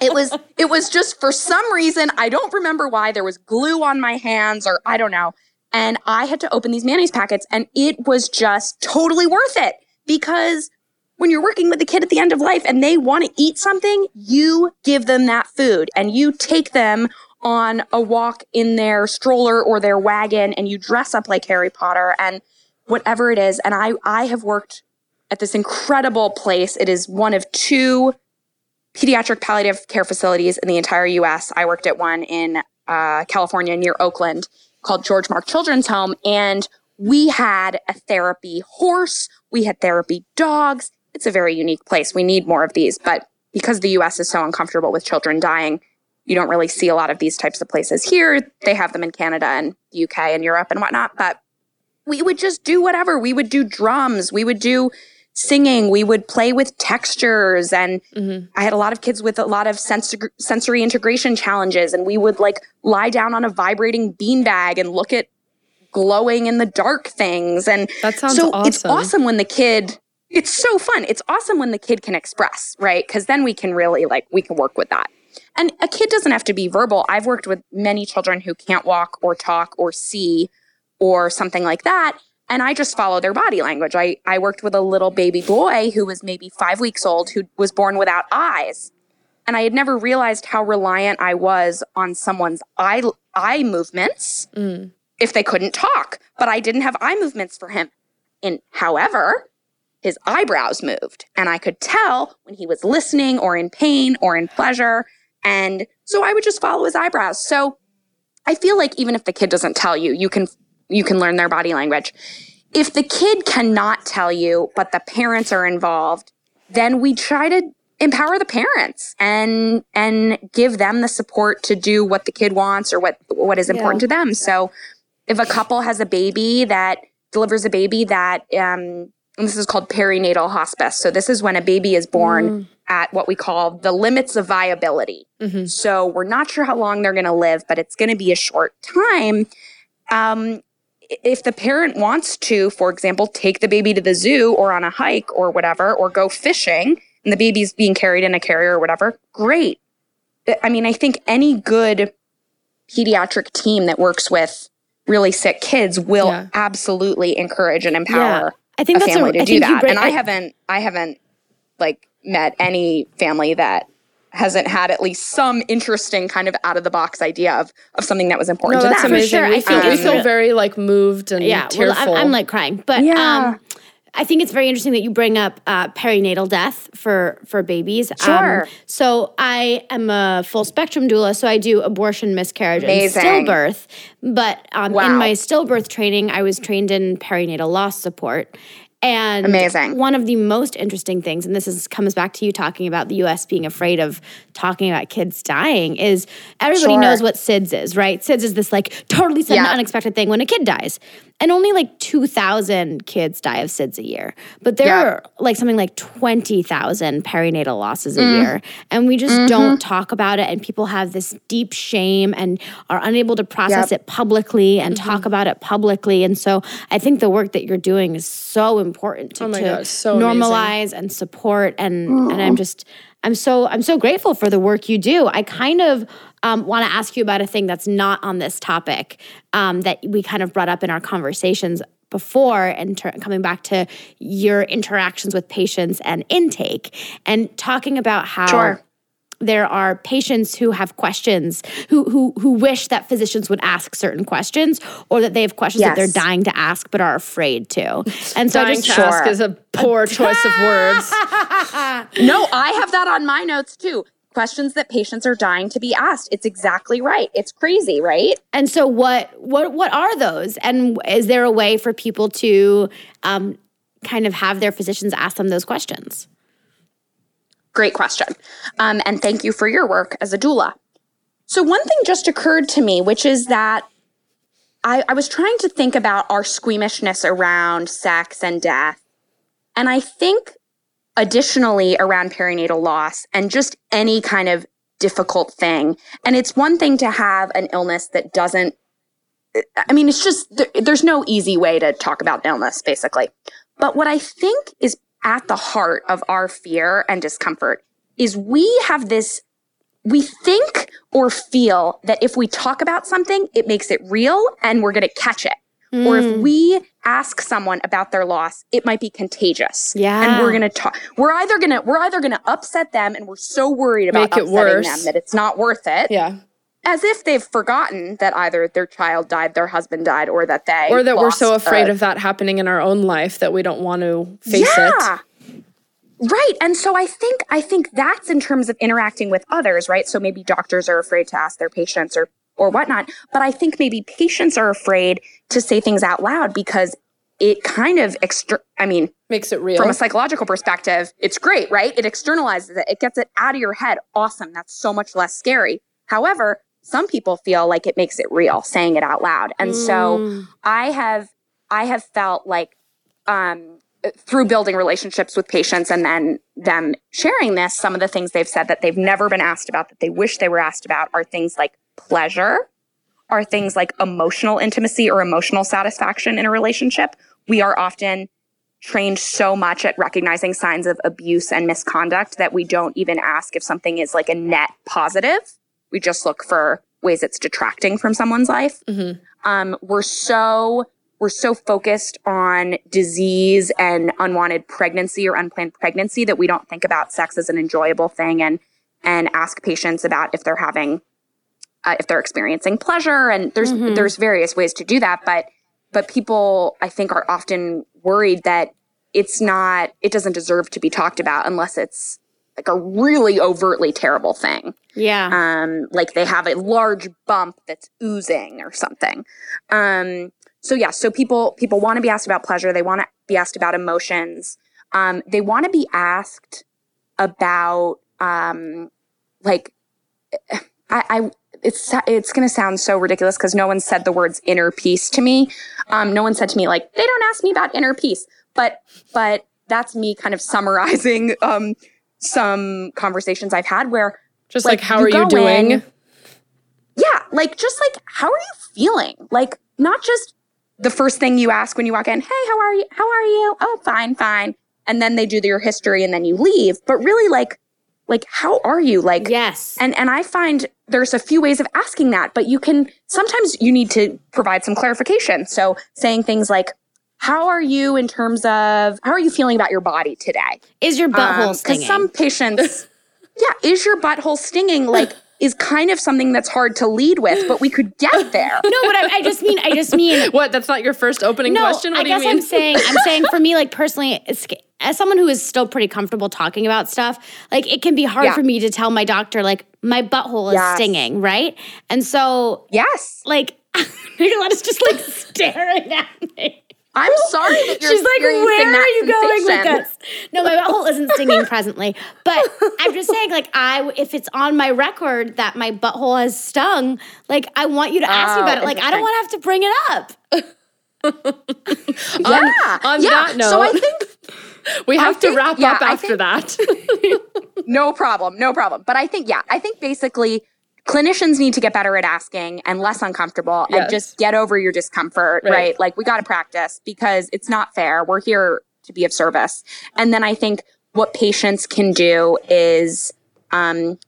it was, it was just for some reason, I don't remember why, there was glue on my hands or I don't know. And I had to open these mayonnaise packets and it was just totally worth it because when you're working with a kid at the end of life and they want to eat something, you give them that food and you take them on a walk in their stroller or their wagon and you dress up like Harry Potter and whatever it is. And I, I have worked at this incredible place. It is one of two pediatric palliative care facilities in the entire U S. I worked at one in uh, California near Oakland called George Mark Children's Home. And we had a therapy horse. We had therapy dogs. It's a very unique place. We need more of these. But because the U S is so uncomfortable with children dying, you don't really see a lot of these types of places here. They have them in Canada and the U K and Europe and whatnot. But we would just do whatever. We would do drums. We would do singing. We would play with textures. And mm-hmm. I had a lot of kids with a lot of sens- sensory integration challenges. And we would like lie down on a vibrating beanbag and look at glowing in the dark things. And that sounds so awesome. It's awesome when the kid, it's so fun. It's awesome when the kid can express, right? Because then we can really like, we can work with that. And a kid doesn't have to be verbal. I've worked with many children who can't walk or talk or see or something like that. And I just follow their body language. I, I worked with a little baby boy who was maybe five weeks old who was born without eyes. And I had never realized how reliant I was on someone's eye, eye movements mm. if they couldn't talk. But I didn't have eye movements for him. And however, his eyebrows moved. And I could tell when he was listening or in pain or in pleasure. And so I would just follow his eyebrows. So I feel like even if the kid doesn't tell you, you can you can learn their body language. If the kid cannot tell you, but the parents are involved, then we try to empower the parents and and give them the support to do what the kid wants or what, what is important yeah. to them. So if a couple has a baby that delivers a baby that, um, and this is called perinatal hospice. So this is when a baby is born mm. at what we call the limits of viability. Mm-hmm. So we're not sure how long they're going to live, but it's going to be a short time. Um, if the parent wants to, for example, take the baby to the zoo or on a hike or whatever, or go fishing, and the baby's being carried in a carrier or whatever, great. I mean, I think any good pediatric team that works with really sick kids will yeah. absolutely encourage and empower yeah. I think a that's family a, to I do that. Bring, and I, I haven't, I haven't like met any family that hasn't had at least some interesting kind of out of the box idea of, of something that was important no, to that's them. Amazing. For sure. I think um, we feel very like moved and yeah, tearful. Well, I'm, I'm like crying, but yeah. um, I think it's very interesting that you bring up uh, perinatal death for for babies. Sure. Um, so I am a full spectrum doula, so I do abortion, miscarriage, Amazing. And stillbirth. But um, wow. in my stillbirth training, I was trained in perinatal loss support. And Amazing. One of the most interesting things, and this is, comes back to you talking about the U S being afraid of talking about kids dying, is everybody sure. knows what S I D S is, right? S I D S is this like totally sudden, yeah. unexpected thing when a kid dies. And only like two thousand kids die of S I D S a year. But there yeah. are like something like twenty thousand perinatal losses a mm. year. And we just mm-hmm. don't talk about it. And people have this deep shame and are unable to process yep. it publicly and mm-hmm. talk about it publicly. And so I think the work that you're doing is so important to, oh my to God, so normalize amazing. And support. And, mm. and I'm just... I'm so I'm so grateful for the work you do. I kind of um, want to ask you about a thing that's not on this topic um, that we kind of brought up in our conversations before, and ter- coming back to your interactions with patients and intake, and talking about how sure. there are patients who have questions, who who who wish that physicians would ask certain questions, or that they have questions yes. that they're dying to ask but are afraid to. And so dying I just to sure. ask is a poor choice of words. No, I have that on my notes too. Questions that patients are dying to be asked. It's exactly right. It's crazy, right? And so what what what are those? And is there a way for people to um, kind of have their physicians ask them those questions? Great question. Um, and thank you for your work as a doula. So one thing just occurred to me, which is that I, I was trying to think about our squeamishness around sex and death. And I think additionally around perinatal loss and just any kind of difficult thing. And it's one thing to have an illness that doesn't, I mean, it's just, there, there's no easy way to talk about illness, basically. But what I think is at the heart of our fear and discomfort is we have this, we think or feel that if we talk about something, it makes it real and we're going to catch it. Mm. Or if we ask someone about their loss, it might be contagious. Yeah. And we're going to talk, we're either going to, we're either going to upset them. And we're so worried about Make upsetting it worse. them that it's not worth it. Yeah. As if they've forgotten that either their child died, their husband died, or that they Or that we're so afraid a, of that happening in our own life that we don't want to face yeah. it. Right. And so I think, I think that's in terms of interacting with others, right? So maybe doctors are afraid to ask their patients or or whatnot. But I think maybe patients are afraid to say things out loud because it kind of, exter- I mean, makes it real. From a psychological perspective, it's great, right? It externalizes it. It gets it out of your head. Awesome. That's so much less scary. However, some people feel like it makes it real saying it out loud. And mm. so I have, I have felt like um, through building relationships with patients and then them sharing this, some of the things they've said that they've never been asked about that they wish they were asked about are things like pleasure, are things like emotional intimacy or emotional satisfaction in a relationship. We are often trained so much at recognizing signs of abuse and misconduct that we don't even ask if something is like a net positive. We just look for ways it's detracting from someone's life. Mm-hmm. Um, we're so we're so focused on disease and unwanted pregnancy or unplanned pregnancy that we don't think about sex as an enjoyable thing and and ask patients about if they're having Uh, if they're experiencing pleasure, and there's mm-hmm. there's various ways to do that, but but people I think are often worried that it's not it doesn't deserve to be talked about unless it's like a really overtly terrible thing. Yeah. Um, like they have a large bump that's oozing or something. Um, so yeah, so people people want to be asked about pleasure, they want to be asked about emotions. Um, they want to be asked about um, like I, I It's it's going to sound so ridiculous because no one said the words inner peace to me. Um, no one said to me, like, they don't ask me about inner peace. But but that's me kind of summarizing um, some conversations I've had where... Just like, like how you are you doing? In, yeah, like, just like, how are you feeling? Like, not just the first thing you ask when you walk in, hey, how are you? How are you? Oh, fine, fine. And then they do your history and then you leave. But really, like... Like, how are you? Like, yes. And and I find there's a few ways of asking that, but you can, sometimes you need to provide some clarification. So saying things like, how are you in terms of, how are you feeling about your body today? Is your butthole um, stinging? Because some patients, yeah, is your butthole stinging? Like, is kind of something that's hard to lead with, but we could get there. No, but I, I just mean, I just mean. What, that's not your first opening no, question? What I do guess you mean? I'm saying, I'm saying for me, like personally, it's, as someone who is still pretty comfortable talking about stuff, like it can be hard yeah. for me to tell my doctor, like my butthole is yes. stinging, right? And so. Yes. Like, Nicoletta's just like staring at me. I'm sorry that you're She's like, where are you going with this? No, my butthole isn't stinging presently. But I'm just saying, like, I if it's on my record that my butthole has stung, like, I want you to ask oh, me about it. Like, I don't want to have to bring it up. yeah. On, on yeah. that note, so I think, we have I to think, wrap yeah, up after think, that. no problem. No problem. But I think, yeah, I think basically clinicians need to get better at asking and less uncomfortable yes. and just get over your discomfort, right? right? Like we got to practice because it's not fair. We're here to be of service. And then I think what patients can do is um,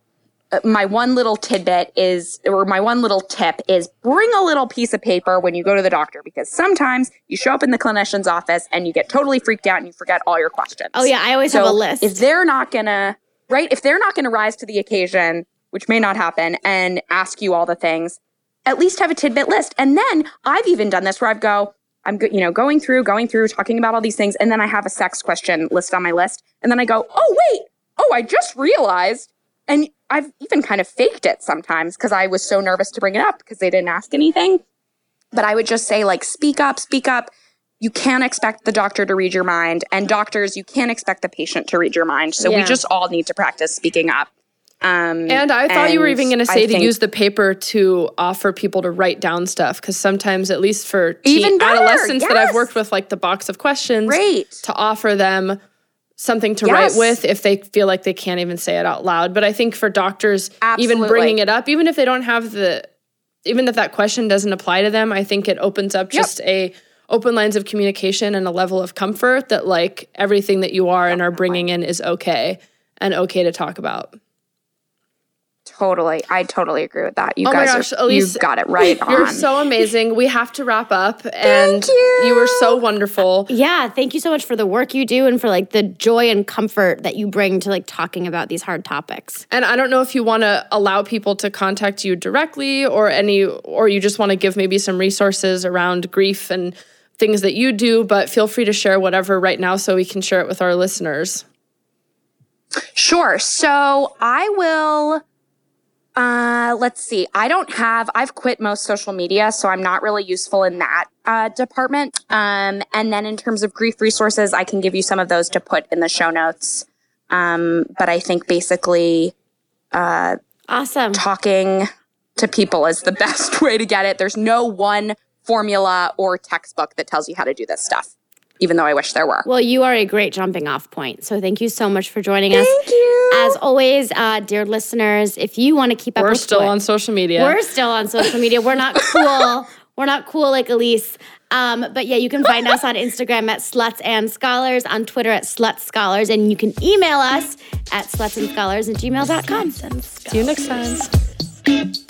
my one little tidbit is, or my one little tip is bring a little piece of paper when you go to the doctor, because sometimes you show up in the clinician's office and you get totally freaked out and you forget all your questions. Oh yeah. I always so have a list. If they're not going to, right. If they're not going to rise to the occasion, which may not happen, and ask you all the things, at least have a tidbit list. And then I've even done this where I go, I'm go, you know, going through, going through, talking about all these things, and then I have a sex question list on my list. And then I go, oh, wait, oh, I just realized. And I've even kind of faked it sometimes because I was so nervous to bring it up because they didn't ask anything. But I would just say, like, speak up, speak up. You can't expect the doctor to read your mind. And doctors, you can't expect the patient to read your mind. So yeah. we just all need to practice speaking up. Um, and I thought and you were even going to say I to use the paper to offer people to write down stuff, because sometimes, at least for teen, even better, adolescents yes. that I've worked with, like the box of questions, Great. to offer them something to yes. write with if they feel like they can't even say it out loud. But I think for doctors, Absolutely. even bringing it up, even if they don't have the, even if that question doesn't apply to them, I think it opens up yep. just a open lines of communication and a level of comfort that like everything that you are Definitely. and are bringing in is okay and okay to talk about. Totally. I totally agree with that. You oh guys, my gosh, are, Elise, you got it right on. You're so amazing. We have to wrap up. And thank you. You were so wonderful. Yeah. Thank you so much for the work you do and for like the joy and comfort that you bring to like talking about these hard topics. And I don't know if you want to allow people to contact you directly or any, or you just want to give maybe some resources around grief and things that you do, but feel free to share whatever right now so we can share it with our listeners. Sure. So I will... Uh, let's see. I don't have, I've quit most social media, so I'm not really useful in that uh, department. Um, and then in terms of grief resources, I can give you some of those to put in the show notes. Um, but I think basically uh, awesome. Talking to people is the best way to get it. There's no one formula or textbook that tells you how to do this stuff, even though I wish there were. Well, you are a great jumping off point. So thank you so much for joining thank us. Thank you. As always, uh, dear listeners, if you want to keep up we're with We're still what, on social media. We're still on social media. We're not cool. We're not cool like Elise. Um, but yeah, you can find us on Instagram at Sluts and Scholars, on Twitter at Sluts Scholars, and you can email us at sluts and scholars at gmail dot com. See you next time.